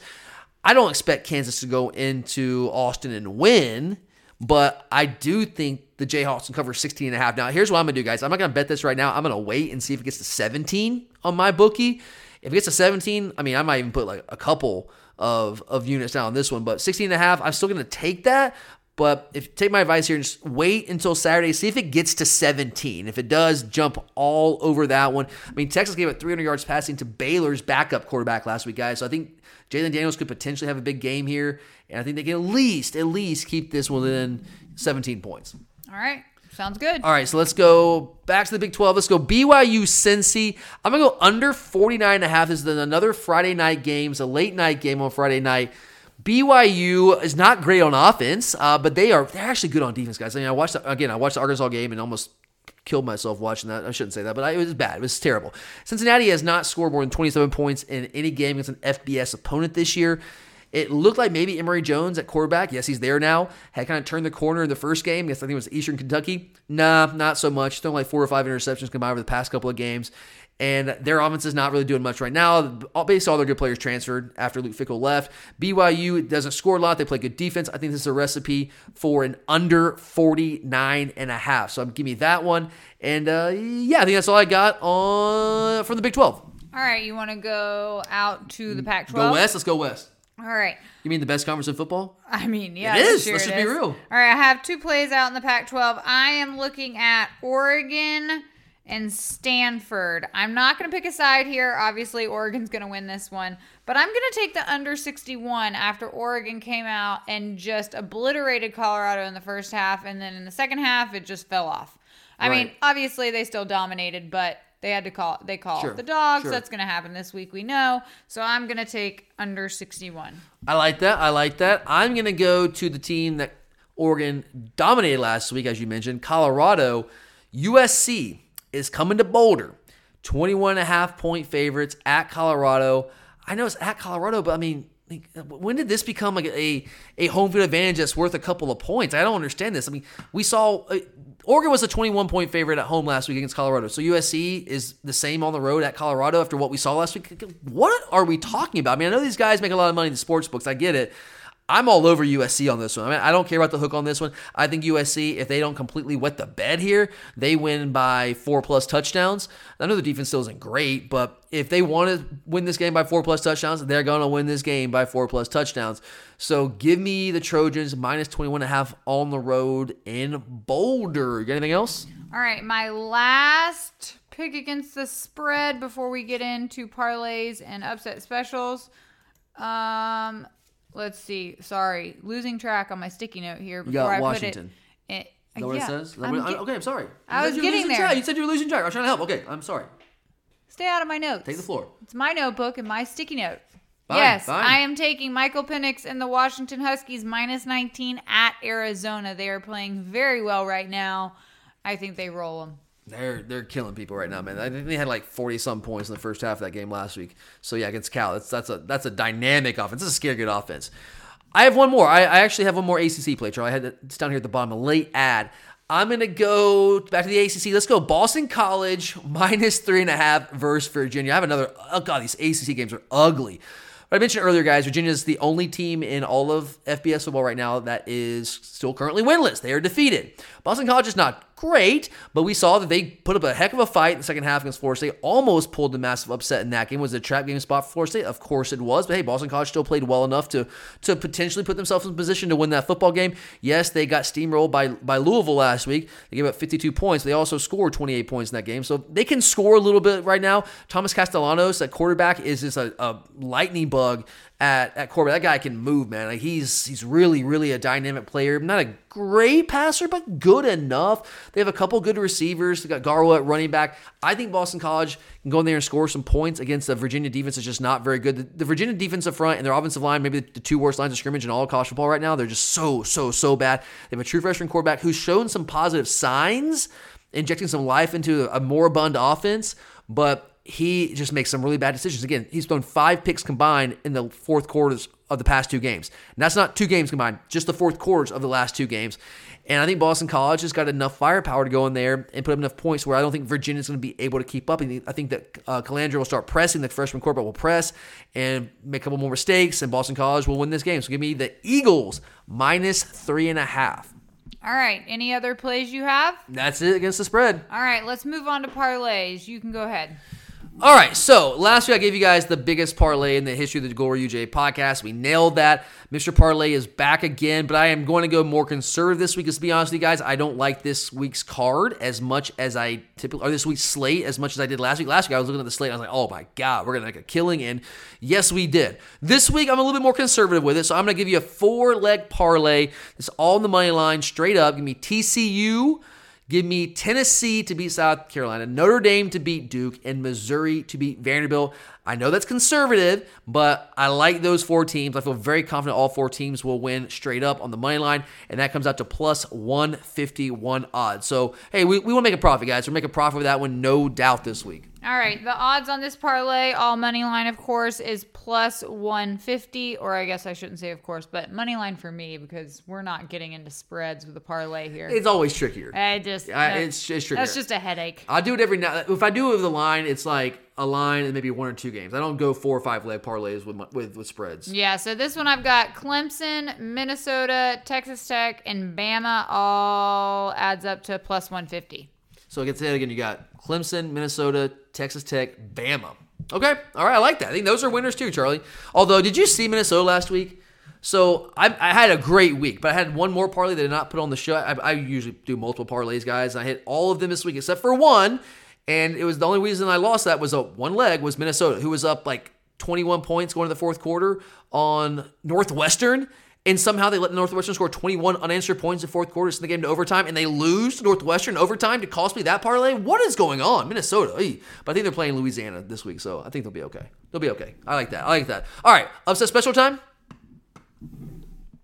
I don't expect Kansas to go into Austin and win, but I do think the Jayhawks can cover sixteen and a half. Now, here's what I'm going to do, guys. I'm not going to bet this right now. I'm going to wait and see if it gets to seventeen on my bookie. If it gets to seventeen, I mean, I might even put like a couple of, of units down on this one, but sixteen and a half, I'm still going to take that. But if take my advice here, just wait until Saturday, see if it gets to seventeen. If it does, jump all over that one. I mean, Texas gave it three hundred yards passing to Baylor's backup quarterback last week, guys. So I think Jaden Daniels could potentially have a big game here, and I think they can at least, at least keep this within seventeen points. All right. Sounds good. All right, so let's go back to the Big twelve. Let's go B Y U-Cincy. I'm going to go under forty-nine and a half. This is another Friday night game. It's a late night game on Friday night. B Y U is not great on offense, uh, but they are they're actually good on defense, guys. I mean, I watched the, again, I watched the Arkansas game and almost killed myself watching that. I shouldn't say that, but I, it was bad. It was terrible. Cincinnati has not scored more than twenty-seven points in any game against an F B S opponent this year. It looked like maybe Emory Jones at quarterback, yes, he's there now, had kind of turned the corner in the first game. Yes, I think it was Eastern Kentucky. Nah, not so much. Still like four or five interceptions combined over the past couple of games. And their offense is not really doing much right now. Basically, all their good players transferred after Luke Fickell left. B Y U doesn't score a lot. They play good defense. I think this is a recipe for an under forty-nine and a half. So give me that one. And uh, yeah, I think that's all I got on from the Big twelve. All right, you want to go out to the Pac twelve? Go west? Let's go west. All right. You mean the best conference in football? I mean, yeah. It is. Sure Let's it just is. Be real. All right, I have two plays out in the Pac twelve. I am looking at Oregon and Stanford. I'm not going to pick a side here. Obviously, Oregon's going to win this one. But I'm going to take the under sixty-one after Oregon came out and just obliterated Colorado in the first half. And then in the second half, it just fell off. I right. mean, obviously, they still dominated, but they had to call They call sure. the dogs. Sure. That's going to happen this week. We know. So I'm going to take under sixty-one. I like that. I like that. I'm going to go to the team that Oregon dominated last week, as you mentioned, Colorado. U S C is coming to Boulder, twenty-one and a half point favorites at Colorado. I know it's at Colorado, but I mean, when did this become like a, a home field advantage that's worth a couple of points? I don't understand this. I mean, we saw uh, Oregon was a twenty-one point favorite at home last week against Colorado. So U S C is the same on the road at Colorado after what we saw last week. What are we talking about? I mean, I know these guys make a lot of money in the sports books. I get it. I'm all over U S C on this one. I mean, I don't care about the hook on this one. I think U S C, if they don't completely wet the bed here, they win by four-plus touchdowns. I know the defense still isn't great, but if they want to win this game by four-plus touchdowns, they're going to win this game by four-plus touchdowns. So give me the Trojans minus twenty-one and a half on the road in Boulder. You got anything else? All right, my last pick against the spread before we get into parlays and upset specials. Um... Let's see. Sorry. Losing track on my sticky note here. Before you got Washington. I put it, it, is that what yeah, it says? I'm I'm, get, okay, I'm sorry. You I was getting there. Track. You said you were losing track. I was trying to help. Okay, I'm sorry. Stay out of my notes. Take the floor. It's my notebook and my sticky note. Fine, yes, fine. I am taking Michael Penix and the Washington Huskies minus nineteen at Arizona. They are playing very well right now. I think they roll them. They're they're killing people right now, man. I think they had like forty-some points in the first half of that game last week. So, yeah, against Cal, that's that's a that's a dynamic offense. It's a scary good offense. I have one more. I, I actually have one more A C C play, Charlie. I had it's down here at the bottom, a late ad. I'm going to go back to the A C C. Let's go Boston College, minus three and a half versus Virginia. I have another. Oh, God, these A C C games are ugly. But I mentioned earlier, guys, Virginia is the only team in all of F B S football right now that is still currently winless. They are defeated. Boston College is not great, but we saw that they put up a heck of a fight in the second half against Florida State. Almost pulled the massive upset in that game. Was it a trap game spot for Florida State? Of course it was. But, hey, Boston College still played well enough to to potentially put themselves in position to win that football game. Yes, they got steamrolled by, by Louisville last week. They gave up fifty-two points. They also scored twenty-eight points in that game. So they can score a little bit right now. Thomas Castellanos, that quarterback, is just a, a lightning bug. At, at quarterback. That guy can move, man. Like he's he's really, really a dynamic player. Not a great passer, but good enough. They have a couple good receivers. They got Garwell at running back. I think Boston College can go in there and score some points against the Virginia defense. It's just not very good. The, the Virginia defensive front and their offensive line, maybe the, the two worst lines of scrimmage in all of college football right now. They're just so, so, so bad. They have a true freshman quarterback who's shown some positive signs, injecting some life into a moribund offense, but he just makes some really bad decisions. Again, he's thrown five picks combined in the fourth quarters of the past two games. And that's not two games combined, just the fourth quarters of the last two games. And I think Boston College has got enough firepower to go in there and put up enough points where I don't think Virginia's going to be able to keep up. And I think that uh, Calandra will start pressing, the freshman quarterback will press and make a couple more mistakes, and Boston College will win this game. So give me the Eagles minus three and a half. All right. Any other plays you have? That's it against the spread. All right. Let's move on to parlays. You can go ahead. All right, so last week I gave you guys the biggest parlay in the history of the Glory U G A podcast. We nailed that. Mister Parlay is back again, but I am going to go more conservative this week. Let's be honest with you guys, I don't like this week's card as much as I typically, or this week's slate as much as I did last week. Last week I was looking at the slate and I was like, oh my God, we're going to make a killing, and yes, we did. This week I'm a little bit more conservative with it, so I'm going to give you a four-leg parlay. It's all in the money line, straight up. Give me T C U. Give me Tennessee to beat South Carolina, Notre Dame to beat Duke, and Missouri to beat Vanderbilt. I know that's conservative, but I like those four teams. I feel very confident all four teams will win straight up on the money line, and that comes out to plus one fifty-one odds. So, hey, we, we want to make a profit, guys. We'll make a profit with that one, no doubt, this week. All right, the odds on this parlay, all money line, of course, is plus one fifty, or I guess I shouldn't say of course, but money line for me because we're not getting into spreads with the parlay here. It's always trickier. I just, I, it's, it's trickier. That's just a headache. I do it every now. If I do it with a line, it's like a line and maybe one or two games. I don't go four or five leg parlays with, with with spreads. Yeah, so this one I've got Clemson, Minnesota, Texas Tech, and Bama all adds up to plus one fifty. So I can say that again. You got Clemson, Minnesota, Texas Tech, Bama. Okay. All right. I like that. I think those are winners too, Charlie. Although, did you see Minnesota last week? So I, I had a great week, but I had one more parlay that I did not put on the show. I, I usually do multiple parlays, guys. I hit all of them this week except for one. And it was the only reason I lost that was a one leg was Minnesota, who was up like twenty-one points going to the fourth quarter on Northwestern. And somehow they let Northwestern score twenty-one unanswered points in fourth quarter, send the game to overtime, and they lose to Northwestern in overtime to cost me that parlay. What is going on? Minnesota. Ey. But I think they're playing Louisiana this week, so I think they'll be okay. They'll be okay. I like that. I like that. All right. Upset special time?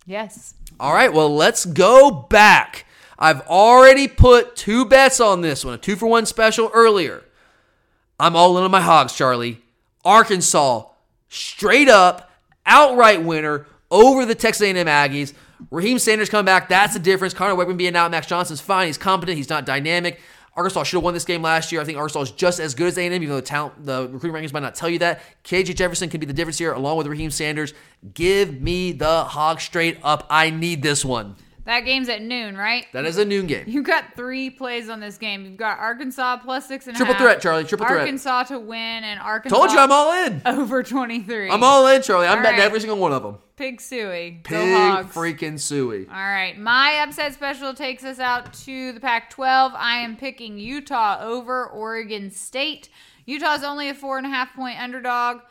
Yes. All right. Well, let's go back. I've already put two bets on this one, a two-for-one special earlier. I'm all in on my hogs, Charlie. Arkansas, straight up, outright winner, over the Texas A and M Aggies. Raheem Sanders coming back. That's the difference. Connor Wegman being out. Max Johnson's fine. He's competent. He's not dynamic. Arkansas should have won this game last year. I think Arkansas is just as good as A and M, even though the, talent, the recruiting rankings might not tell you that. K J Jefferson can be the difference here, along with Raheem Sanders. Give me the hog straight up. I need this one. That game's at noon, right? That is a noon game. You've got three plays on this game. You've got Arkansas plus six and a half. Triple threat, Charlie. Triple threat. Arkansas to win and Arkansas. Told you I'm all in. Over twenty-three. I'm all in, Charlie. I'm betting every single one of them. Pig suey. Pig freaking suey. All right. My upset special takes us out to the Pac twelve. I am picking Utah over Oregon State. Utah's only a four and a half point underdog.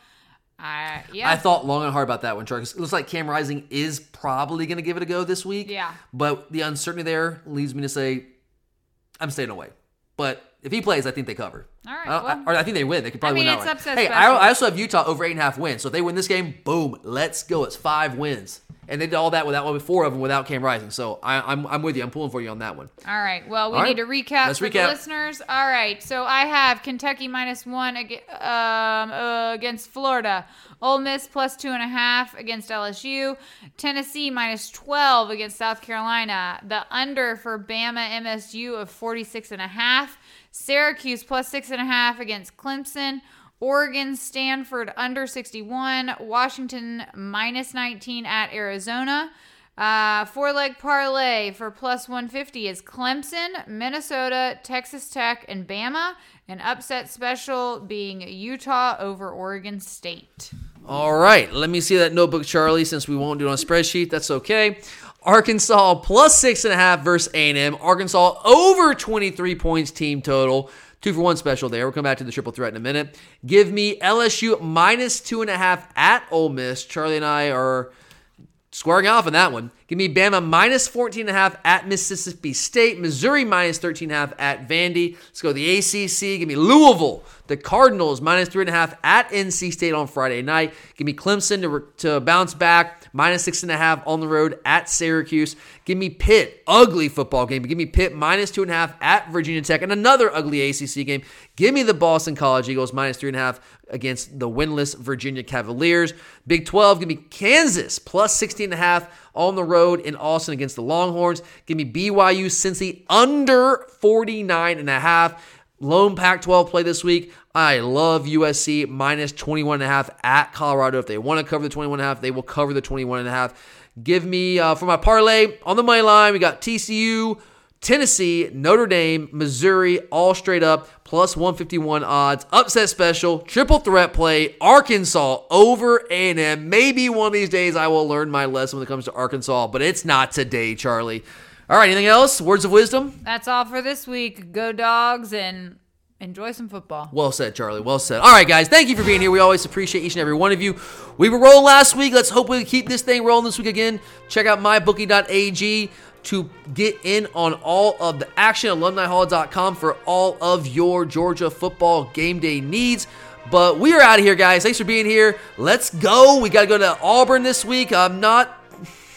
Uh, yeah. I thought long and hard about that one, Charlie. It looks like Cam Rising is probably going to give it a go this week. Yeah. But the uncertainty there leads me to say I'm staying away. But if he plays, I think they cover. All right. I well, I, or I think they win. They could probably I mean, win that it's one. Hey, I, I also have Utah over eight and a half wins. So if they win this game, boom, let's go. It's five wins. And they did all that without well, four of them without Cam Rising. So I, I'm I'm with you. I'm pulling for you on that one. All right. Well, we all need right. to recap Let's for recap. the listeners. All right. So I have Kentucky minus one ag- um, uh, against Florida. Ole Miss plus two and a half against L S U. Tennessee minus twelve against South Carolina. The under for Bama M S U of forty-six and a half. Syracuse plus six and a half against Clemson. Oregon, Stanford, under sixty-one. Washington, minus nineteen at Arizona. Uh, four-leg parlay for plus one fifty is Clemson, Minnesota, Texas Tech, and Bama. An upset special being Utah over Oregon State. All right. Let me see that notebook, Charlie, since we won't do it on a spreadsheet. That's okay. Arkansas, plus six point five versus A and M. Arkansas, over twenty-three points team total. Two for one special there. We'll come back to the triple threat in a minute. Give me L S U minus two and a half at Ole Miss. Charlie and I are squaring off on that one. Give me Bama minus fourteen and a half at Mississippi State. Missouri minus thirteen and a half at Vandy. Let's go to the A C C. Give me Louisville. The Cardinals minus three and a half at N C State on Friday night. Give me Clemson to, re- to bounce back. Minus six and a half on the road at Syracuse. Give me Pitt. Ugly football game. Give me Pitt minus two and a half at Virginia Tech. And another ugly A C C game. Give me the Boston College Eagles minus three and a half against the winless Virginia Cavaliers. Big twelve. Give me Kansas plus sixteen and a half on the road in Austin against the Longhorns. Give me B Y U Cincy under forty-nine and a half. Lone Pac twelve play this week. I love U S C minus twenty-one and a half at Colorado. If they want to cover the twenty-one and a half, they will cover the twenty-one and a half. Give me, uh, for my parlay, on the money line, we got T C U, Tennessee, Notre Dame, Missouri, all straight up, plus one fifty-one odds. Upset special, triple threat play, Arkansas over A and M. Maybe one of these days I will learn my lesson when it comes to Arkansas, but it's not today, Charlie. All right, anything else? Words of wisdom? That's all for this week. Go Dawgs and enjoy some football. Well said, Charlie. Well said. All right, guys, thank you for being here. We always appreciate each and every one of you. We were rolling last week. Let's hope we keep this thing rolling this week again. Check out my bookie dot a g to get in on all of the action. alumni hall dot com for all of your Georgia football game day needs. But we are out of here, guys. Thanks for being here. Let's go. We got to go to Auburn this week. I'm not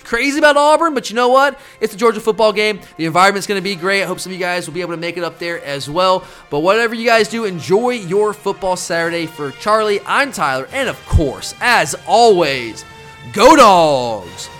crazy about Auburn, but you know what? It's a Georgia football game. The environment's going to be great. I hope some of you guys will be able to make it up there as well. But whatever you guys do, enjoy your football Saturday. For Charlie, I'm Tyler, and of course, as always, go Dawgs!